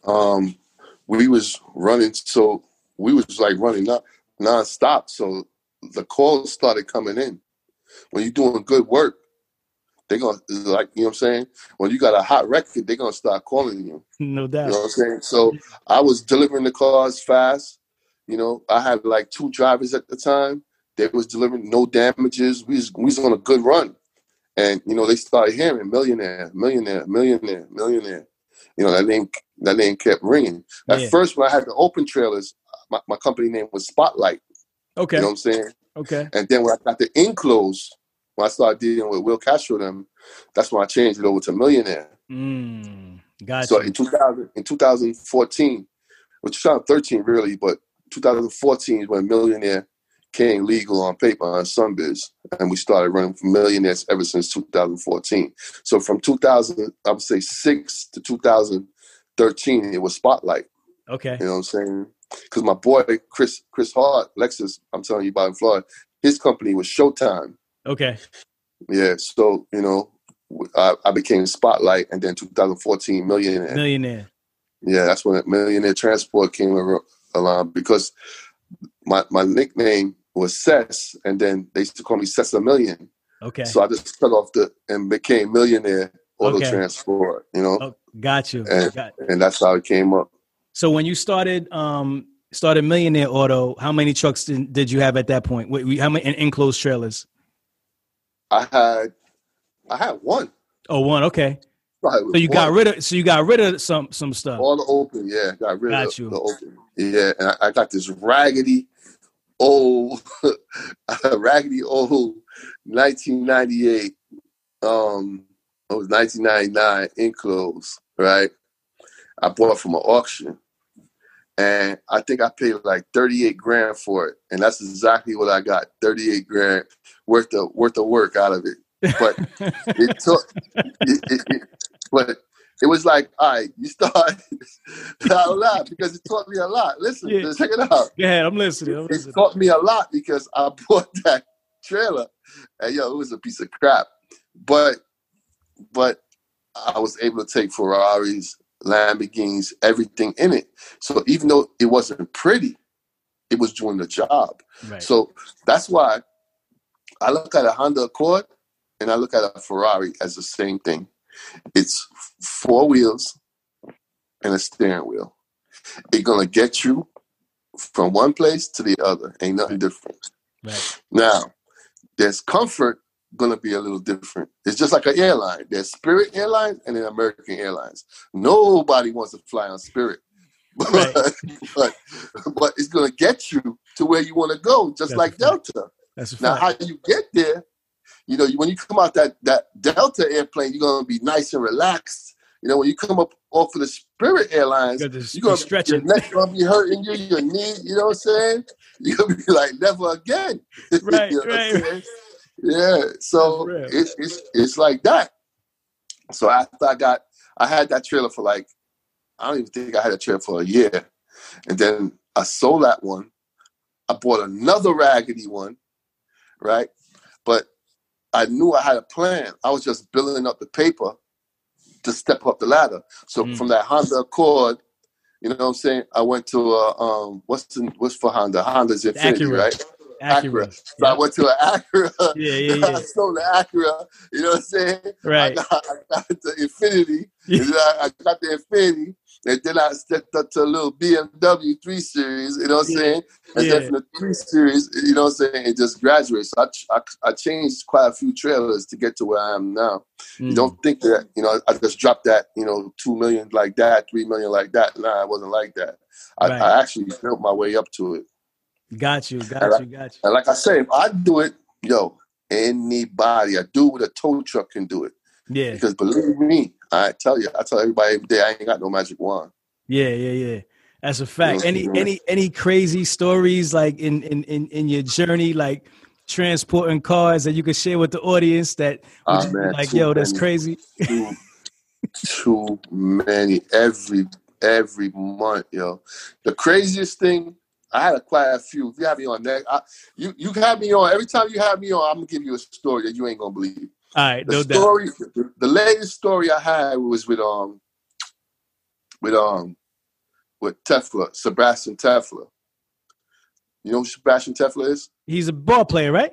Um, we was running, so we was like running non nonstop. So the calls started coming in. When you're doing good work, they're going to, like, you know what I'm saying? When you got a hot record, they're going to start calling you. No doubt. You know what I'm saying? So I was delivering the cars fast. You know, I had like two drivers at the time. They was delivering no damages. We was, we was on a good run. And, you know, they started hearing millionaire, millionaire, millionaire, millionaire. You know, that name that name kept ringing. At yeah. first, when I had the open trailers, my, my company name was Spotlight. Okay. You know what I'm saying? Okay. And then when I got the enclosed, when I started dealing with Will Castro, them, that's when I changed it over to Millionaire. Mm, gotcha. So in two thousand, in twenty fourteen, well, twenty thirteen really, but twenty fourteen is when Millionaire came legal on paper on SunBiz, and we started running for Millionaires ever since two thousand fourteen. So from two thousand, I would say six to two thousand thirteen, it was Spotlight. Okay. You know what I'm saying? Because my boy Chris Chris Hart, Lexus, I'm telling you about in Florida, his company was Showtime. Okay. Yeah. So, you know, I, I became Spotlight, and then two thousand fourteen Millionaire. Millionaire. Yeah. That's when Millionaire Transport came along, because my, my nickname was Sess, and then they used to call me Sess a Million. Okay. So I just cut off the and became Millionaire Auto okay. Transport, you know. Oh, got you. And, got you. And that's how it came up. So when you started um, started Millionaire Auto, how many trucks did, did you have at that point? How many in enclosed trailers? I had I had one. Oh, one. Okay. So you one. got rid of so you got rid of some some stuff. All the open, yeah. Got rid got of you. the open. Yeah, and I, I got this raggedy old raggedy old nineteen ninety-eight um it was nineteen ninety-nine enclosed, right? I bought it from an auction, and I think I paid like thirty-eight grand for it, and that's exactly what I got, thirty-eight grand worth of worth of work out of it. But it took it, it, it, but it was like, all right, you start not a lot because it taught me a lot. Listen, yeah. check it out. Yeah, I'm listening. I'm listening. It taught me a lot because I bought that trailer, and yo, it was a piece of crap. But but I was able to take Ferraris, Lamborghinis, everything in it. So even though it wasn't pretty, it was doing the job. Right. So that's why I look at a Honda Accord and I look at a Ferrari as the same thing. It's four wheels and a steering wheel. It's going to get you from one place to the other. Ain't nothing different. Right. Now, there's comfort going to be a little different. It's just like an airline. There's Spirit Airlines and then American Airlines. Nobody wants to fly on Spirit. Right. but, but it's going to get you to where you want to go, just That's like Delta. That's now, how you get there, you know, when you come out that, that Delta airplane, you're going to be nice and relaxed. You know, when you come up off of the Spirit Airlines, you're going to be your neck going to be hurting you, your knee, you know what I'm saying? You're going to be like, never again. Right, you know right. Yeah, so it's, it's it's like that. So after I got, I had that trailer for like, I don't even think I had a trailer for a year. And then I sold that one. I bought another raggedy one, right? But I knew I had a plan. I was just building up the paper to step up the ladder. So mm. from that Honda Accord, you know what I'm saying? I went to a, um, what's the, what's for Honda? Honda's Infinity, Acura. Right? Acura. Acura. So yeah. I went to an Acura. Yeah, yeah, yeah. I sold an Acura. You know what I'm saying? Right. I got, I got the Infinity. Yeah. I got the Infinity. And then I stepped up to a little B M W three series, you know what I'm saying? And yeah. then from the three series, you know what I'm saying, it just graduated. So I, I, I changed quite a few trailers to get to where I am now. Mm. You don't think that, you know, I just dropped that, you know, two million like that, three million like that. Nah, it wasn't like that. I, right. I actually built my way up to it. Got you, got and you, I, got you. And like I say, if I do it, yo, anybody, a dude with a tow truck can do it. Yeah. Because believe me, I tell you, I tell everybody every day I ain't got no magic wand. Yeah, yeah, yeah. That's a fact. Any any any crazy stories like in, in, in, in your journey, like transporting cars that you could share with the audience that ah, man, like, yo, many, that's crazy. Too, too many. Every every month, yo. The craziest thing, I had a quite a few. If you have me on that, I, you, you have me on. Every time you have me on, I'm gonna give you a story that you ain't gonna believe. All right, the no story, doubt. The latest story I had was with um, with um, with Telfair, Sebastian Telfair. You know who Sebastian Telfair is? He's a ball player, right?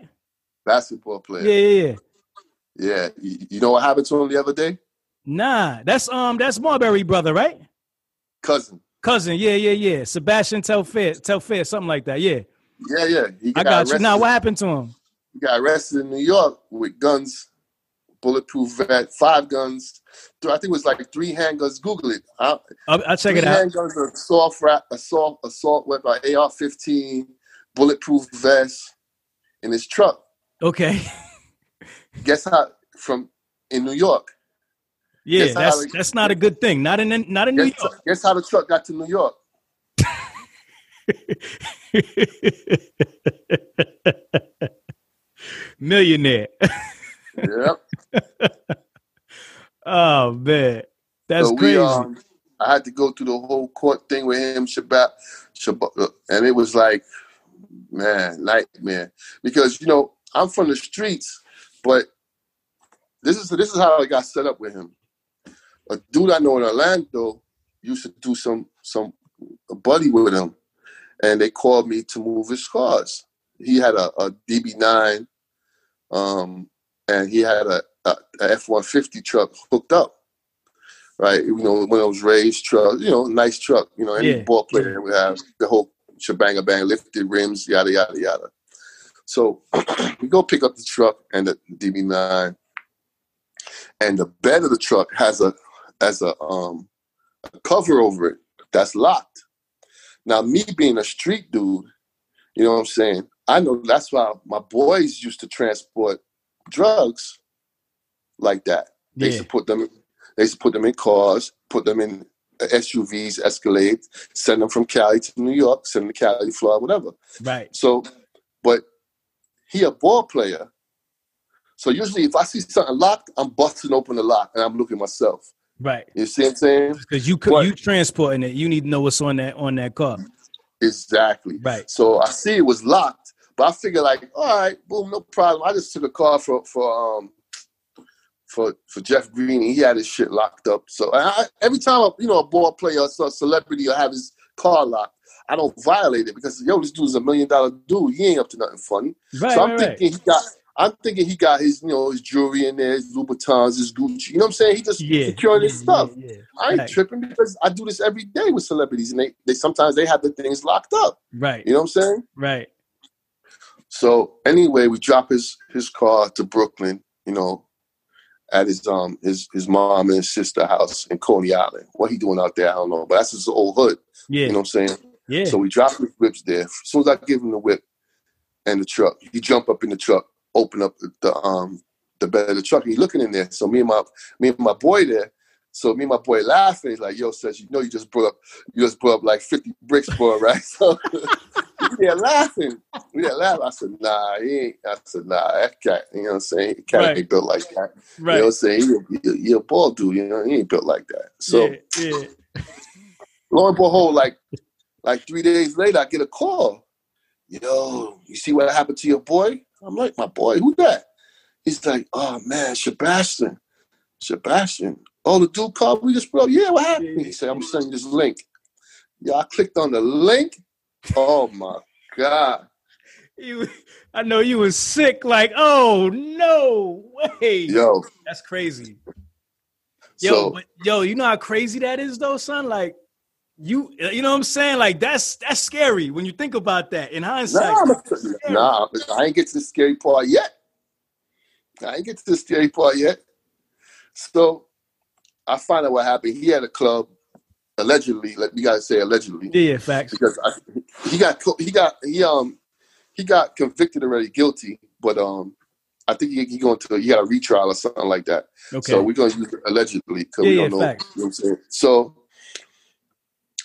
Basketball player. Yeah, yeah, yeah. Yeah. You know what happened to him the other day? Nah, that's um, that's Marbury brother, right? Cousin. Cousin, yeah, yeah, yeah. Sebastian Telfair, Telfair, something like that, yeah. Yeah, yeah. He got I got you. Now, what happened to him? He got arrested in New York with guns. Bulletproof vet, five guns. I think it was like three handguns. Google it. I, I'll, I'll check it out. Handguns, are assault, assault, assault weapon, A R fifteen, bulletproof vest in his truck. Okay. Guess how? From in New York. Yeah, that's it, that's not a good thing. Not in not in guess, New York. Guess how the truck got to New York? Millionaire. Yep. Oh man, that's so we, crazy. Um, I had to go through the whole court thing with him, Shabbat, Shabbat, and it was like, man, nightmare. Because you know I'm from the streets, but this is this is how I got set up with him. A dude I know in Orlando used to do some some a buddy with him, and they called me to move his cars. He had a, a D B nine. Um. and he had a, a, a F one fifty truck hooked up, right? You know, one of those raised trucks, you know, nice truck, you know, any yeah. ball player yeah. would have the whole shebang-a-bang, lifted rims, yada, yada, yada. So we go pick up the truck and the D B nine, and the bed of the truck has a has a, um, a cover over it that's locked. Now, me being a street dude, you know what I'm saying? I know that's why my boys used to transport drugs like that. They yeah. used to put them, they used to put them in cars, put them in S U Vs, Escalades, send them from Cali to New York, send them to Cali, Florida, whatever. Right. So, but he a ball player. So usually if I see something locked, I'm busting open the lock and I'm looking myself. Right. You see what I'm saying? Because you could, you transporting it. You need to know what's on that on that car. Exactly. Right. So I see it was locked, but I figured like, all right, boom, no problem. I just took a car for for um for for Jeff Green. He had his shit locked up. So I, every time a, you know a ball player or a celebrity will have his car locked, I don't violate it because yo, this dude's a million dollar dude. He ain't up to nothing funny. Right, so I'm right, thinking right. he got. I'm thinking he got his, you know, his jewelry in there, his Louboutins, his Gucci. You know what I'm saying? He just yeah, securing his yeah, stuff. Yeah, yeah. I ain't right. tripping because I do this every day with celebrities, and they, they sometimes they have the things locked up. Right. You know what I'm saying? Right. So anyway, we drop his his car to Brooklyn, you know, at his um his his mom and his sister house in Coney Island. What he doing out there, I don't know, but that's his old hood. Yeah. You know what I'm saying? Yeah. So we drop his whips there. As soon as I give him the whip and the truck, he jump up in the truck. Open up the um the bed of the truck. He's looking in there. So me and my me and my boy there. So me and my boy laughing. He's like, "Yo, Sess, you know you just brought up you just brought up like fifty bricks, bro, right?" So we there laughing. We there laughing. I said, "Nah, he ain't." I said, "Nah, that cat. You know what I'm saying? He can't be built like that. Right. You know what I'm saying? He, he, he a ball dude. You know he ain't built like that." So yeah, yeah. lo and behold, like like three days later, I get a call. Yo, you see what happened to your boy? I'm like, my boy, who that? He's like, oh, man, Sebastian. Sebastian. Oh, the dude called me just bro. Yeah, what happened? He said, I'm sending this link. Yeah, I clicked on the link. Oh, my God. You, I know you was sick. Like, oh, no way. Yo. That's crazy. Yo, so, but, yo, you know how crazy that is, though, son? Like, You you know what I'm saying? Like, that's that's scary when you think about that in hindsight. Nah, nah, I ain't get to the scary part yet. I ain't get to the scary part yet. So I find out what happened. He had a club, allegedly. Like we gotta say allegedly. Yeah, yeah, facts. Because I, he got he got he um he got convicted already, guilty. But um, I think he, he going to he got a retrial or something like that. Okay. So we're gonna use it allegedly because yeah, we don't yeah, know. Facts. You know what I'm saying? So.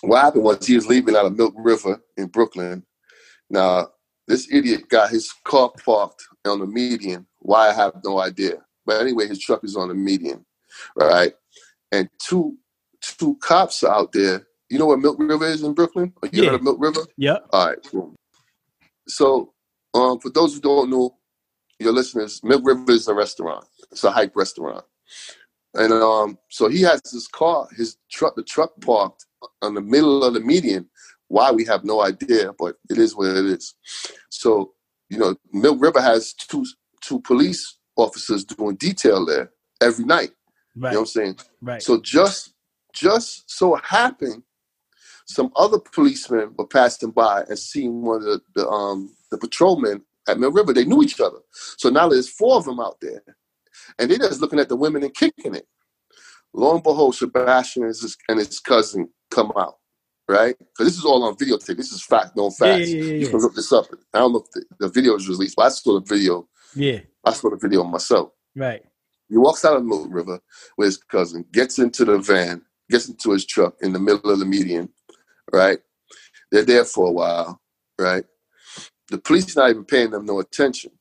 What happened was he was leaving out of Milk River in Brooklyn. Now, this idiot got his car parked on the median. Why, I have no idea. But anyway, his truck is on the median, right? And two two cops are out there. You know what Milk River is in Brooklyn? You yeah. heard of Milk River? Yeah. All right, cool. So um, for those who don't know, your listeners, Milk River is a restaurant. It's a hype restaurant. And um, so he has his car, his truck, the truck parked on the middle of the median. Why, we have no idea, but it is what it is. So, you know, Milk River has two two police officers doing detail there every night. Right. You know what I'm saying? Right. So just just so happened, some other policemen were passing by and seeing one of the, the um the patrolmen at Milk River. They knew each other. So now there's four of them out there. And they're just looking at the women and kicking it. Lo and behold, Sebastian and his, and his cousin come out, right? Because this is all on videotape. This is fact, known facts. Yeah, yeah, yeah, you can yeah. look this up. I don't know if the, the video is released, but I saw the video. Yeah. I saw the video myself. Right. He walks out of Milk River with his cousin, gets into the van, gets into his truck in the middle of the median, right? They're there for a while, right? The police not even paying them no attention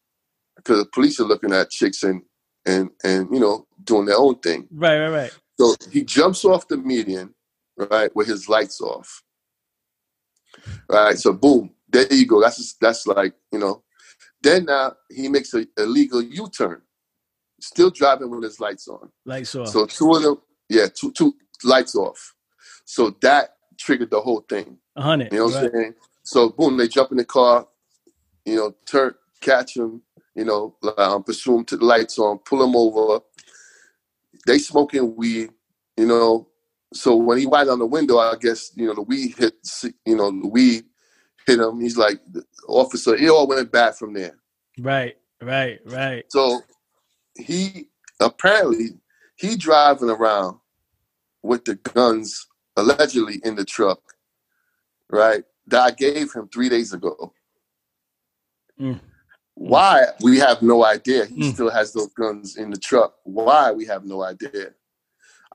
because the police are looking at chicks and And, and you know, doing their own thing. Right, right, right. So he jumps off the median, right, with his lights off. Right, so boom, there you go. That's just, that's like, you know. Then now uh, he makes an illegal U-turn, still driving with his lights on. Lights off. So two of them, yeah, two, two lights off. So that triggered the whole thing. A hundred. You know what right. I'm saying? So boom, they jump in the car, you know, turn, catch him, you know, um, pursue them to the lights on, pull them over. They smoking weed, you know. So when he wiped on the window, I guess, you know, the weed hit, you know, the weed hit him. He's like, the officer, it all went bad from there. Right, right, right. So he apparently, he driving around with the guns allegedly in the truck, right, that I gave him three days ago. Mm. Why? We have no idea. He mm. still has those guns in the truck. Why? We have no idea.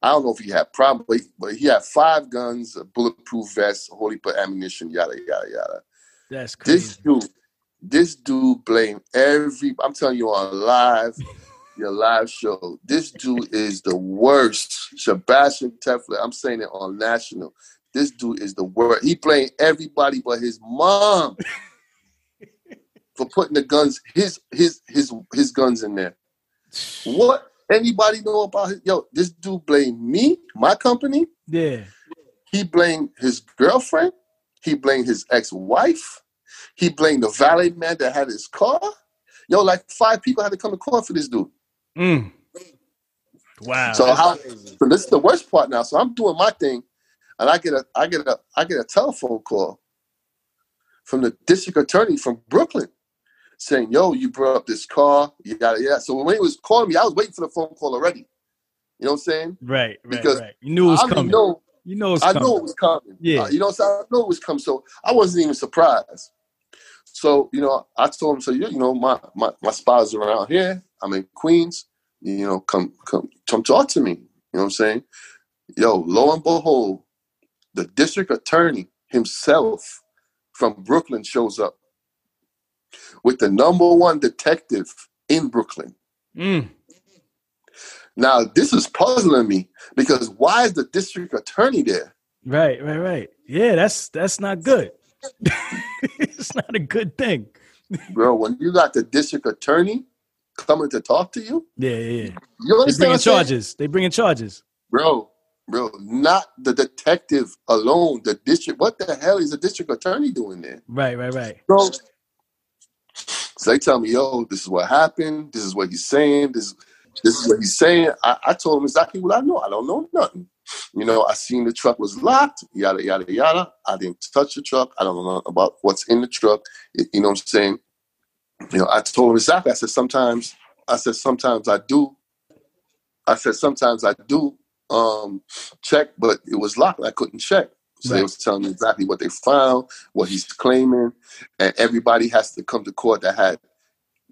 I don't know if he had probably, but he had five guns, a bulletproof vest, a whole heap of ammunition, yada, yada, yada. That's crazy. This dude, this dude blamed every, I'm telling you on live, your live show, this dude is the worst. Sebastian Telfair, I'm saying it on national. This dude is the worst. He blamed everybody but his mom for putting the guns, his his his his guns in there. What? Anybody know about his, yo, this dude blamed me, my company? Yeah. He blamed his girlfriend. He blamed his ex-wife. He blamed the valet man that had his car. Yo, like five people had to come to court for this dude. Mm. Wow. So how, so this is the worst part now. So I'm doing my thing, and I get a I get a I get a telephone call from the district attorney from Brooklyn, saying, yo, you brought up this car, you got it, yeah. So when he was calling me, I was waiting for the phone call already. You know what I'm saying? Right, right, because right. You knew it was I coming. Know, you know it's I coming. I knew it was coming. Yeah. Uh, you know what I'm saying? I knew it was coming, so I wasn't even surprised. So, you know, I told him, so, you know, my, my, my spouse around here. I'm in Queens. You know, come, come, come talk to me. You know what I'm saying? Yo, lo and behold, the district attorney himself from Brooklyn shows up with the number one detective in Brooklyn. Mm. Now, this is puzzling me because why is the district attorney there? Right, right, right. Yeah, that's that's not good. It's not a good thing. Bro, when you got the district attorney coming to talk to you. Yeah, yeah, yeah. You they bring in charges. They bring in charges. Bro, bro, not the detective alone. The district, what the hell is the district attorney doing there? Right, right, right. Bro, so they tell me, yo, this is what happened. This is what he's saying. This, this is what he's saying. I, I told him exactly what I know. I don't know nothing. You know, I seen the truck was locked, yada, yada, yada. I didn't touch the truck. I don't know about what's in the truck. You know what I'm saying? You know, I told him exactly. I said, sometimes, I said, sometimes I do. I said, sometimes I do um, check, but it was locked. I couldn't check. So right. They was telling me exactly what they found, what he's claiming, and everybody has to come to court that had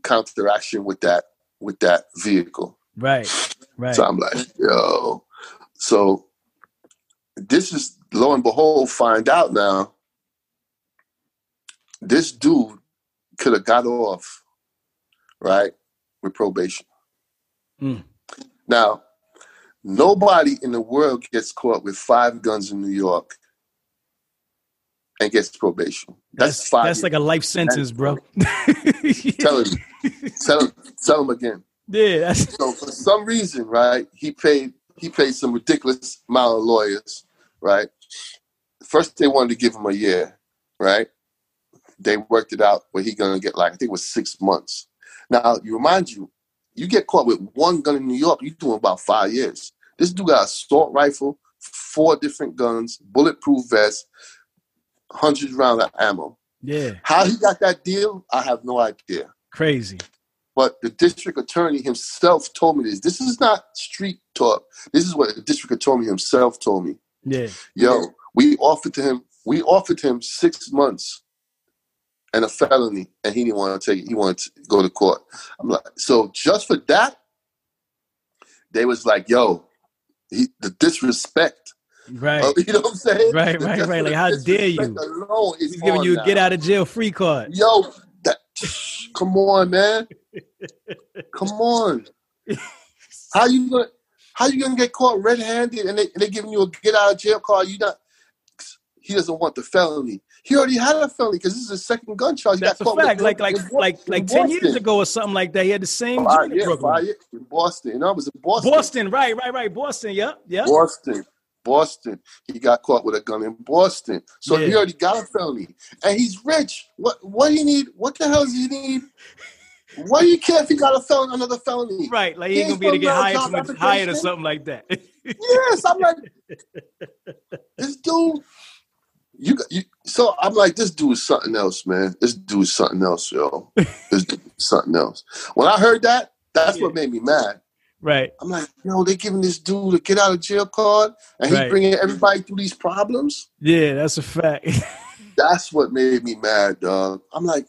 counteraction with that with that vehicle. Right, right. So I'm like, yo. So this is, lo and behold, find out now, this dude could have got off, right, with probation. Mm. Now, nobody in the world gets caught with five guns in New York and gets probation. That's, that's five. That's years. Like a life sentence, that's, bro. Tell him, tell him, tell him again. Yeah. That's... So for some reason, right? He paid. He paid some ridiculous amount of lawyers, right? First, they wanted to give him a year, right? They worked it out where he gonna get like I think it was six months. Now, you remind you, you get caught with one gun in New York, you're doing about five years. This dude got an assault rifle, four different guns, bulletproof vest. Hundreds round of ammo. Yeah. How he got that deal, I have no idea. Crazy. But the district attorney himself told me this. This is not street talk. This is what the district attorney himself told me. Yeah. Yo, yeah. we offered to him, we offered him six months and a felony, and he didn't want to take it. He wanted to go to court. I'm like, so just for that, they was like, yo, he, the disrespect. Right. Uh, you know what I'm saying? Right, right, right. Like, how dare you? He's giving you a get out of jail free card. Yo, that, come on, man. Come on. How you gonna how you gonna get caught red handed and they and they giving you a get out of jail card? You not he doesn't want the felony. He already had a felony because this is his second gun charge. He That's got a fact. With, like like in, like in like ten years ago or something like that. He had the same five years, in, five years, in Boston. You know, it was in Boston. Boston, right, right, right. Boston, yeah, yeah. Boston. Boston. He got caught with a gun in Boston. So yeah. He already got a felony. And he's rich. What what do you need? What the hell does he need Why do you care if he got a felony, another felony? Right, like he ain't gonna be able to get hired, hired or something like that. Yes, I'm like, this dude. You, you so I'm like, this dude is something else, man. This dude is something else, yo. This dude is something else. When I heard that, that's yeah. what made me mad. Right. I'm like, yo, they giving this dude a get out of jail card, and right. he's bringing everybody through these problems. Yeah, that's a fact. That's what made me mad, dog. I'm like,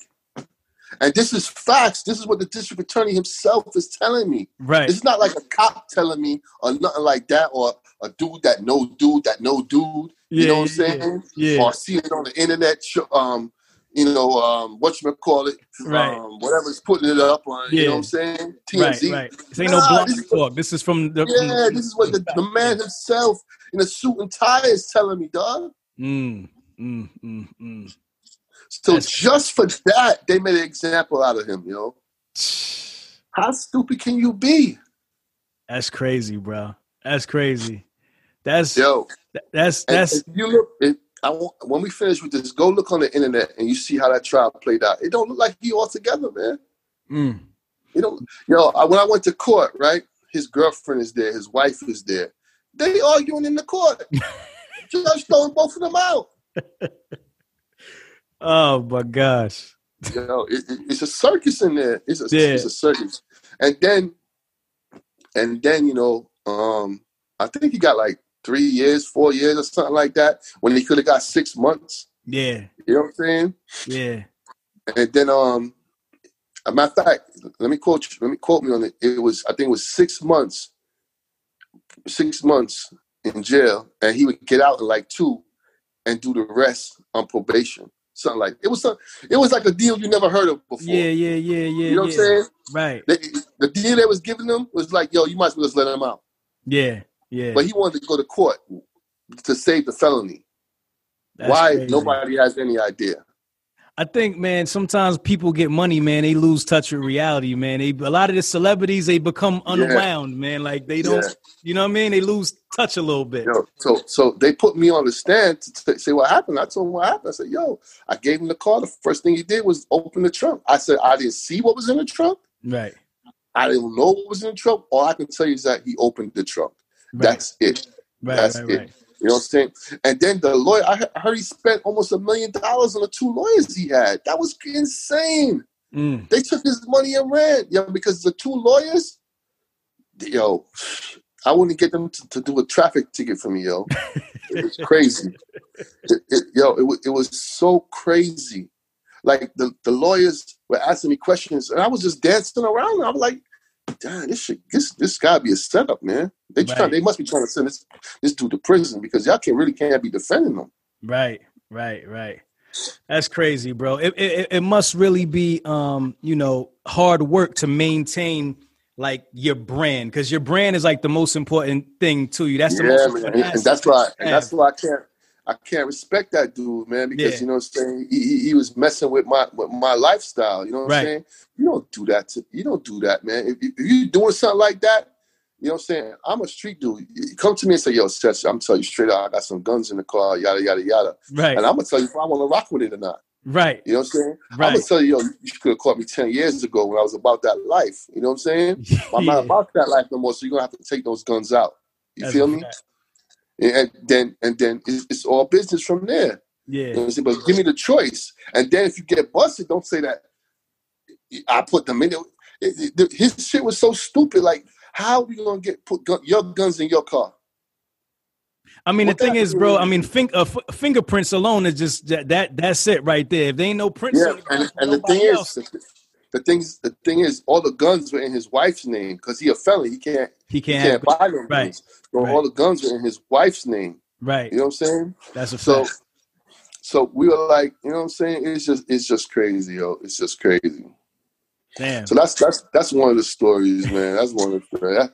and this is facts. This is what the district attorney himself is telling me. Right. It's not like a cop telling me or nothing like that, or a dude that no dude that no dude. You yeah, know what I'm saying? Yeah, yeah. Or see it on the internet, um, you know, um, whatchamacallit, right. um, whatever's putting it up on, yeah. you know what I'm saying? T M Z. Right, right. This ain't nah, no block talk. This is from the... Yeah, from the, this is what the, the man himself in a suit and tie is telling me, dog. Mm, mm, mm, mm. So That's just for that, they made an example out of him, you know? How stupid can you be? That's crazy, bro. That's crazy. That's... Yo. That's that's. If you look, if I want, when we finish with this, go look on the internet and you see how that trial played out. It don't look like he all together, man. Mm. You don't. Yo, I, when I went to court, right? His girlfriend is there. His wife is there. They arguing in the court. Judge throwing both of them out. Oh my gosh. Yo, it, it, it's a circus in there. It's a, yeah. it's a circus. And then, and then you know, um, I think he got like. Three years, four years, or something like that. When he could have got six months. Yeah, you know what I'm saying. Yeah, and then um, a matter of fact, let me quote. Let me quote me on it. It was I think it was six months, six months in jail, and he would get out in like two, and do the rest on probation. Something like it was. Some, it was like a deal you never heard of before. Yeah, yeah, yeah, yeah. You know yeah. what I'm saying? Right. They, the deal they was giving them was like, yo, you might as well just let him out. Yeah. Yeah. But he wanted to go to court to save the felony. That's Why? Crazy. Nobody has any idea. I think, man, sometimes people get money, man. They lose touch with reality, man. They, a lot of the celebrities, they become unwound, yeah. man. Like they don't, yeah. you know what I mean? They lose touch a little bit. Yo, so so they put me on the stand to t- say what happened. I told them what happened. I said, yo, I gave him the car. The first thing he did was open the trunk. I said, I didn't see what was in the trunk. Right. I didn't know what was in the trunk. All I can tell you is that he opened the trunk. Right. That's it. Right, That's right, it. Right. You know what I'm saying? And then the lawyer, I heard he spent almost a million dollars on the two lawyers he had. That was insane. Mm. They took his money and ran. You know, because the two lawyers, yo, I wouldn't get them to, to do a traffic ticket for me, yo. It was crazy. It, it, yo, it, it was so crazy. Like the, the lawyers were asking me questions and I was just dancing around. I was like, damn, this shit, this this gotta be a setup, man. They right. trying, they must be trying to send this this dude to prison because y'all can't really can't be defending them. Right, right, right. That's crazy, bro. It it, it must really be, um, you know, hard work to maintain like your brand because your brand is like the most important thing to you. That's the yeah, most important man. And that's why, and that's why I can't I can't respect that dude, man, because yeah. you know what I'm saying. He, he, he was messing with my with my lifestyle. You know what right. I'm saying. You don't do that. To, you don't do that, man. If, if you're doing something like that, you know what I'm saying. I'm a street dude. You come to me and say, "Yo, Sess, I'm telling you straight out, I got some guns in the car, yada yada yada." Right. And I'm gonna tell you if I want to rock with it or not. Right. You know what I'm saying. Right. I'm gonna tell you, yo, you could have caught me ten years ago when I was about that life. You know what I'm saying. yeah. I'm not about that life no more. So you're gonna have to take those guns out. You That's feel me? Right. And then, and then it's, it's all business from there. Yeah. You know what I'm saying? But give me the choice. And then if you get busted, don't say that I put them in. It, it, it, his shit was so stupid. Like, how are we gonna get put gun, your guns in your car? I mean, what the thing is, bro. Really? I mean, fing, uh, f- fingerprints alone is just that, that. That's it right there. If there ain't no prints, yeah. on the guns, and, and the thing else. is, the things, the thing is, all the guns were in his wife's name because he a felon. He can't. He can't, he can't buy them. Right. Things. So right. all the guns were in his wife's name. Right. You know what I'm saying? That's a fact. So, so we were like, you know what I'm saying? It's just, it's just crazy, yo. It's just crazy. Damn. So that's that's that's one of the stories, man. That's one of the that,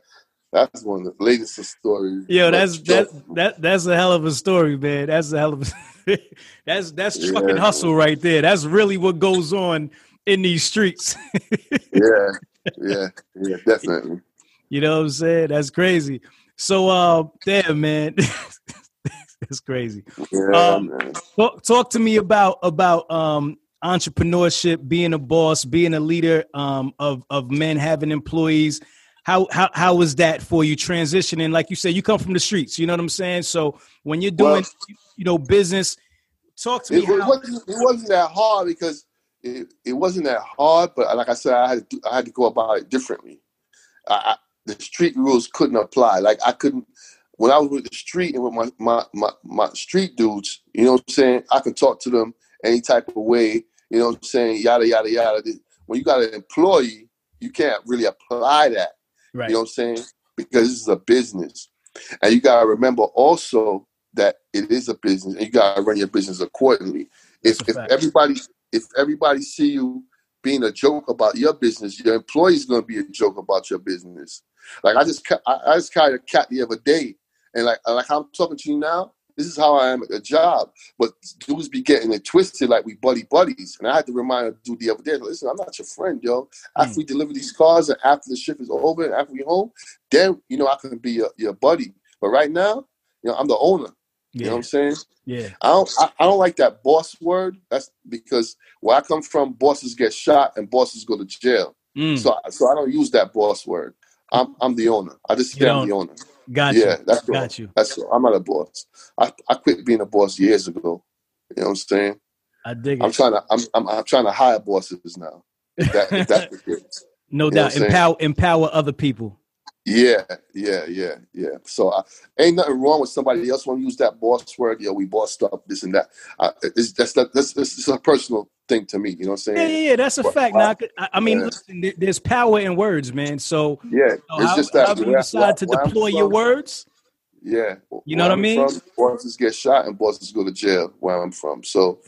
that's one of the latest of stories. Yo, that's that that that's a hell of a story, man. That's a hell of a that's that's yeah. truck and hustle right there. That's really what goes on in these streets. yeah, yeah, yeah, definitely. You know what I'm saying? That's crazy. So, uh, damn, man, that's crazy. Yeah, um, man. Talk, talk to me about about um, entrepreneurship, being a boss, being a leader um, of of men, having employees. How how how was that for you transitioning? Like you said, you come from the streets. You know what I'm saying? So when you're doing, well, you know, business, talk to me. It, how- it, wasn't, it wasn't that hard because it, it wasn't that hard. But like I said, I had to, I had to go about it differently. I, I, the street rules couldn't apply. Like I couldn't when I was with the street and with my my my, my street dudes. You know what I'm saying? I could talk to them any type of way. You know what I'm saying? Yada yada yada. When you got an employee, you can't really apply that. Right. You know what I'm saying? Because this is a business. And you got to remember also that it is a business and you got to run your business accordingly. If, if everybody if everybody see you being a joke about your business, your employee's going to be a joke about your business. Like I just I, I just carried a cat the other day and like, like how I'm talking to you now, this is how I am at a job. But dudes be getting it twisted like we buddy buddies. And I had to remind a dude the other day, listen, I'm not your friend, yo. After mm. we deliver these cars and after the shift is over and after we home, then, you know, I can be your, your buddy. But right now, you know, I'm the owner. You yeah. know what I'm saying? Yeah. I don't, I, I don't like that boss word. That's because where I come from, bosses get shot and bosses go to jail. Mm. So, so I don't use that boss word. I'm I'm the owner. I just say I'm the owner. Got yeah, you. That's got you. That's I'm not a boss. I, I quit being a boss years ago. You know what I'm saying? I dig it. I'm trying to I'm I'm, I'm trying to hire bosses now. If that, if that's the case. No you doubt. Empower empower other people. Yeah, yeah, yeah, yeah. So I, ain't nothing wrong with somebody else want to use that boss word. Yo, we bossed up this and that. I, it's, that's not, that's it's a personal thing to me. You know what I'm saying? Yeah, yeah, that's a but, fact. Now, I, I mean, yeah. listen, there's power in words, man. So yeah, you know, it's how, just that. How you decide to deploy from, your words. Yeah, you know what I mean. From, bosses get shot and bosses go to jail where I'm from. So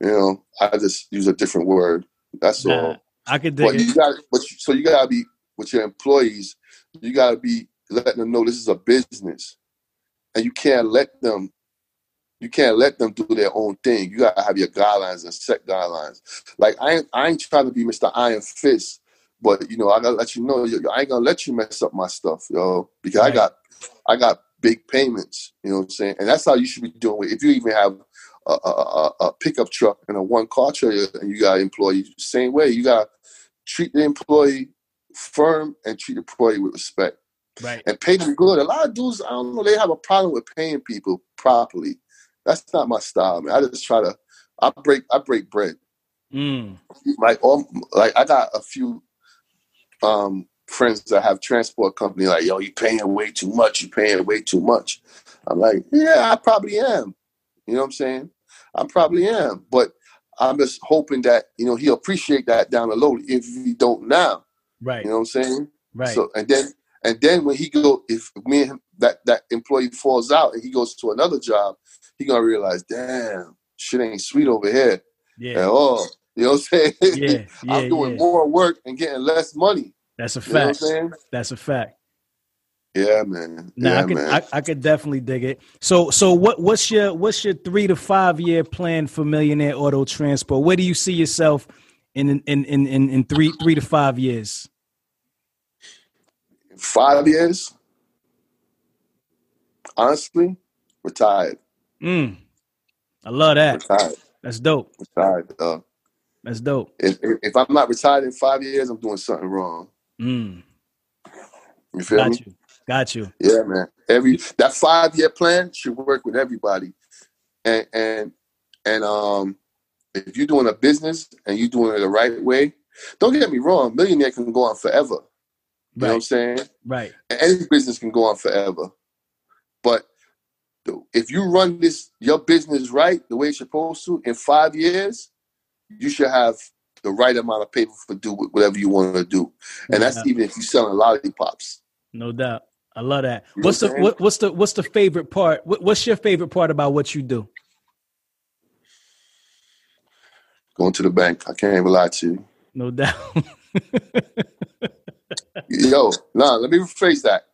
you know, I just use a different word. That's nah, all. I could dig but it. You gotta, but you, so you gotta be with your employees. You got to be letting them know this is a business and you can't let them, you can't let them do their own thing. You got to have your guidelines and set guidelines. Like I ain't, I ain't trying to be Mister Iron Fist, but you know, I got to let you know, yo, I ain't going to let you mess up my stuff, yo, because right. I got, I got big payments, you know what I'm saying? And that's how you should be doing it. If you even have a, a, a pickup truck and a one car trailer and you got an employee, same way, you got to treat the employee firm and treat the employee with respect, right? And pay them good. A lot of dudes, I don't know, they have a problem with paying people properly. That's not my style, man. I just try to, I break, I break bread. Mm. Like, all, like I got a few um, friends that have transport company. Like, yo, you paying way too much. You paying way too much. I'm like, yeah, I probably am. You know what I'm saying? I probably am, but I'm just hoping that you know he'll appreciate that down the road. If he don't now. Right. You know what I'm saying? Right. So and then and then when he go, if me and him, that, that employee falls out and he goes to another job, he gonna realize, damn, shit ain't sweet over here yeah. at all. You know what I'm saying? Yeah. yeah I'm doing yeah. more work and getting less money. That's a fact. You know what I'm saying? That's a fact. Yeah, man. Now, yeah, I could man. I, I could definitely dig it. So so what what's your what's your three to five year plan for Millionaire Auto Transport? Where do you see yourself in in in in, in three three to five years? Five years, honestly, retired. Mm. I love that. Retired. That's dope. Retired. Uh, That's dope. If, if I'm not retired in five years, I'm doing something wrong. Mm. You feel Got me? You. Got you. Yeah, man. Every that five year plan should work with everybody, and and and um, if you're doing a business and you're doing it the right way, don't get me wrong. Millionaire can go on forever. You right. know what I'm saying? Right. Any business can go on forever. But if you run this, your business right, the way it's supposed to, in five years, you should have the right amount of paper for do whatever you want to do. And no that's doubt. Even if you're selling lollipops. No doubt. I love that. You what's the what, what's the what's the favorite part? What, what's your favorite part about what you do? Going to the bank. I can't even lie to you. No doubt. Yo, nah, let me rephrase that.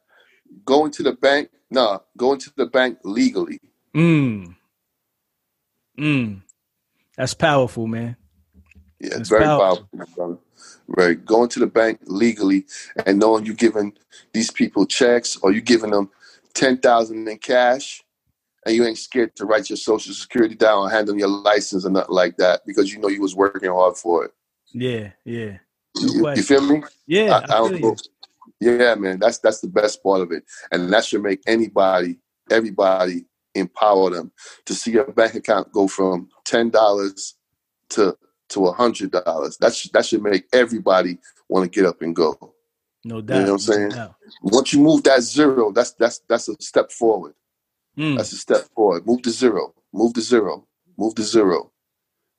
Going to the bank, nah, going to the bank legally. Mm. Mm. That's powerful, man. Yeah, it's very powerful. powerful, brother. Right. Going to the bank legally and knowing you're giving these people checks or you're giving them ten thousand in cash and you ain't scared to write your social security down or hand them your license or nothing like that because you know you was working hard for it. Yeah, yeah. You, you feel me? Yeah, I, I, I feel you. Yeah, man, that's that's the best part of it. And that should make anybody, everybody, empower them to see your bank account go from ten dollars to to one hundred dollars. That, sh- that should make everybody want to get up and go. No doubt. You know what I'm saying? No Once you move that zero, that's that's that's a step forward. Mm. That's a step forward. Move to zero. Move to zero. Move to zero.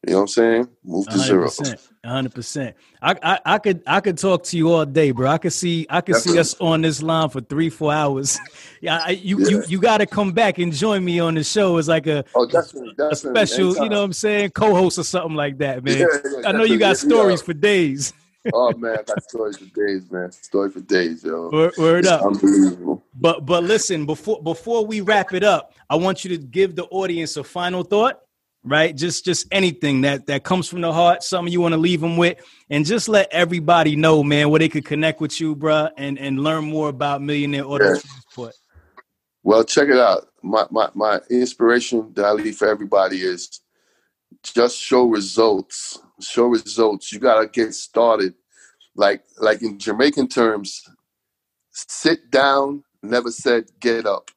You know what I'm saying? Move to zero. one hundred percent. I, I I could I could talk to you all day, bro. I could see I could Definitely. see us on this line for three four hours. yeah, I, you, yeah, you you got to come back and join me on the show as like a oh, definitely, definitely. a special, Anytime. you know what I'm saying, co-host or something like that, man. Yeah, yeah, I know you got stories yeah. for days. Oh man, I got stories for days, man. Story for days, yo. Word, word up. Unbelievable. But but listen, before before we wrap it up, I want you to give the audience a final thought. Right. Just just anything that that comes from the heart, something you want to leave them with, and just let everybody know, man, where they could connect with you, bruh, and, and learn more about Millionaire Auto yeah. Transport. Well, check it out. My, my my inspiration that I leave for everybody is just show results. Show results. You gotta get started. Like like in Jamaican terms, sit down never said get up.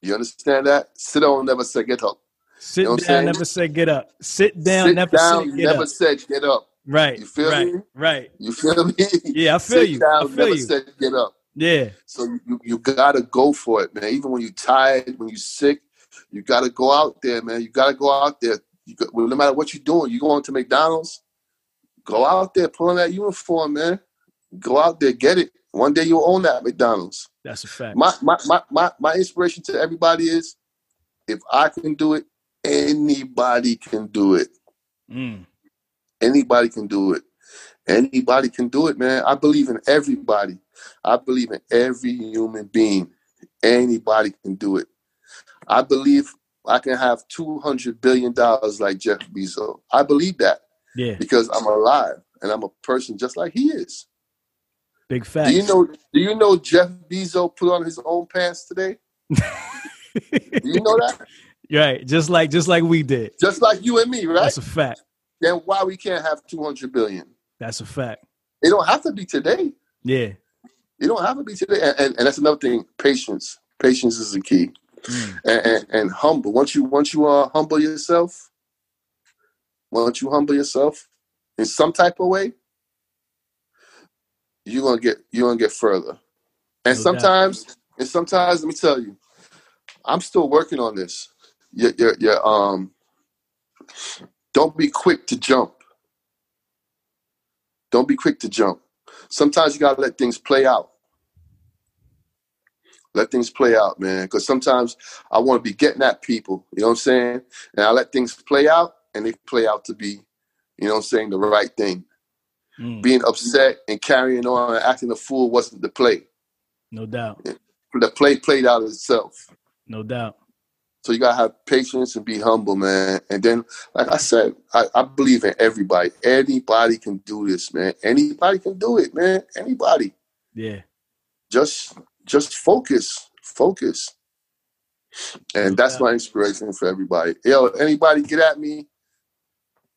You understand that? Sit down never said get up. Sit you know down, never said get up. Sit down, Sit never down, said get never up. Never said get up. Right. You feel right, me? Right. You feel me? Yeah, I feel Sit you. Down, I feel never you. said get up. Yeah. So you, you gotta go for it, man. Even when you're tired, when you're sick, you gotta go out there, man. You gotta go out there. You got, well, no matter what you're doing, you going to McDonald's, go out there, pull on that uniform, man. Go out there, get it. One day you'll own that McDonald's. That's a fact. My my my my, my inspiration to everybody is, if I can do it, anybody can do it. Mm. Anybody can do it. Anybody can do it, man. I believe in everybody. I believe in every human being. Anybody can do it. I believe I can have two hundred billion dollars like Jeff Bezos. I believe that. Yeah. Because I'm alive and I'm a person just like he is. Big fact. Do you know, do you know Jeff Bezos put on his own pants today? Do you know that? Right, just like just like we did. Just like you and me, right? That's a fact. Then why we can't have two hundred billion? That's a fact. It don't have to be today. Yeah. It don't have to be today. And, and, and that's another thing, patience. Patience is the key. Mm. And, and, and humble. Once you once you uh, humble yourself, once you humble yourself in some type of way, you're gonna get you're gonna get further. And no sometimes, doubt. and sometimes, let me tell you, I'm still working on this. Your, your, your, um, don't be quick to jump. Don't be quick to jump. Sometimes you got to let things play out. Let things play out, man, because sometimes I want to be getting at people, you know what I'm saying? And I let things play out, and they play out to be, you know what I'm saying, the right thing. Mm. Being upset and carrying on and acting a fool wasn't the play. No doubt. The play played out itself. No doubt. So you got to have patience and be humble, man. And then, like I said, I, I believe in everybody. Anybody can do this, man. Anybody can do it, man. Anybody. Yeah. Just just focus. Focus. And that's my inspiration for everybody. Yo, anybody get at me.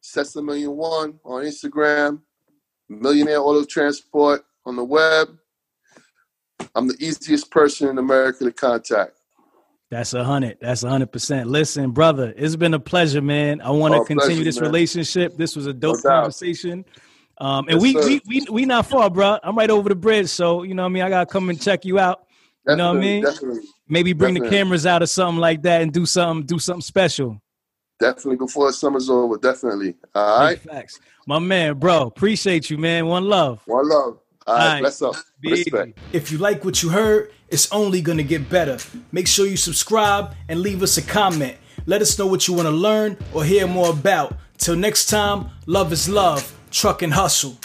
Sess a Million One on Instagram. Millionaire Auto Transport on the web. I'm the easiest person in America to contact. That's a hundred. That's a hundred percent. Listen, brother, it's been a pleasure, man. I want to oh, continue pleasure, this man. relationship. This was a dope no conversation. Um, and yes, we, we we we not far, bro. I'm right over the bridge. So, you know what I mean? I got to come and check you out. You definitely, know what I mean? Definitely. Maybe bring definitely. the cameras out or something like that and do something, do something special. Definitely before summer's over. Definitely. All right. Facts. My man, bro. Appreciate you, man. One love. One love. All right, bless up. Respect. If you like what you heard, it's only going to get better. Make sure you subscribe and leave us a comment. Let us know what you want to learn or hear more about. Till next time, love is love, truck and hustle.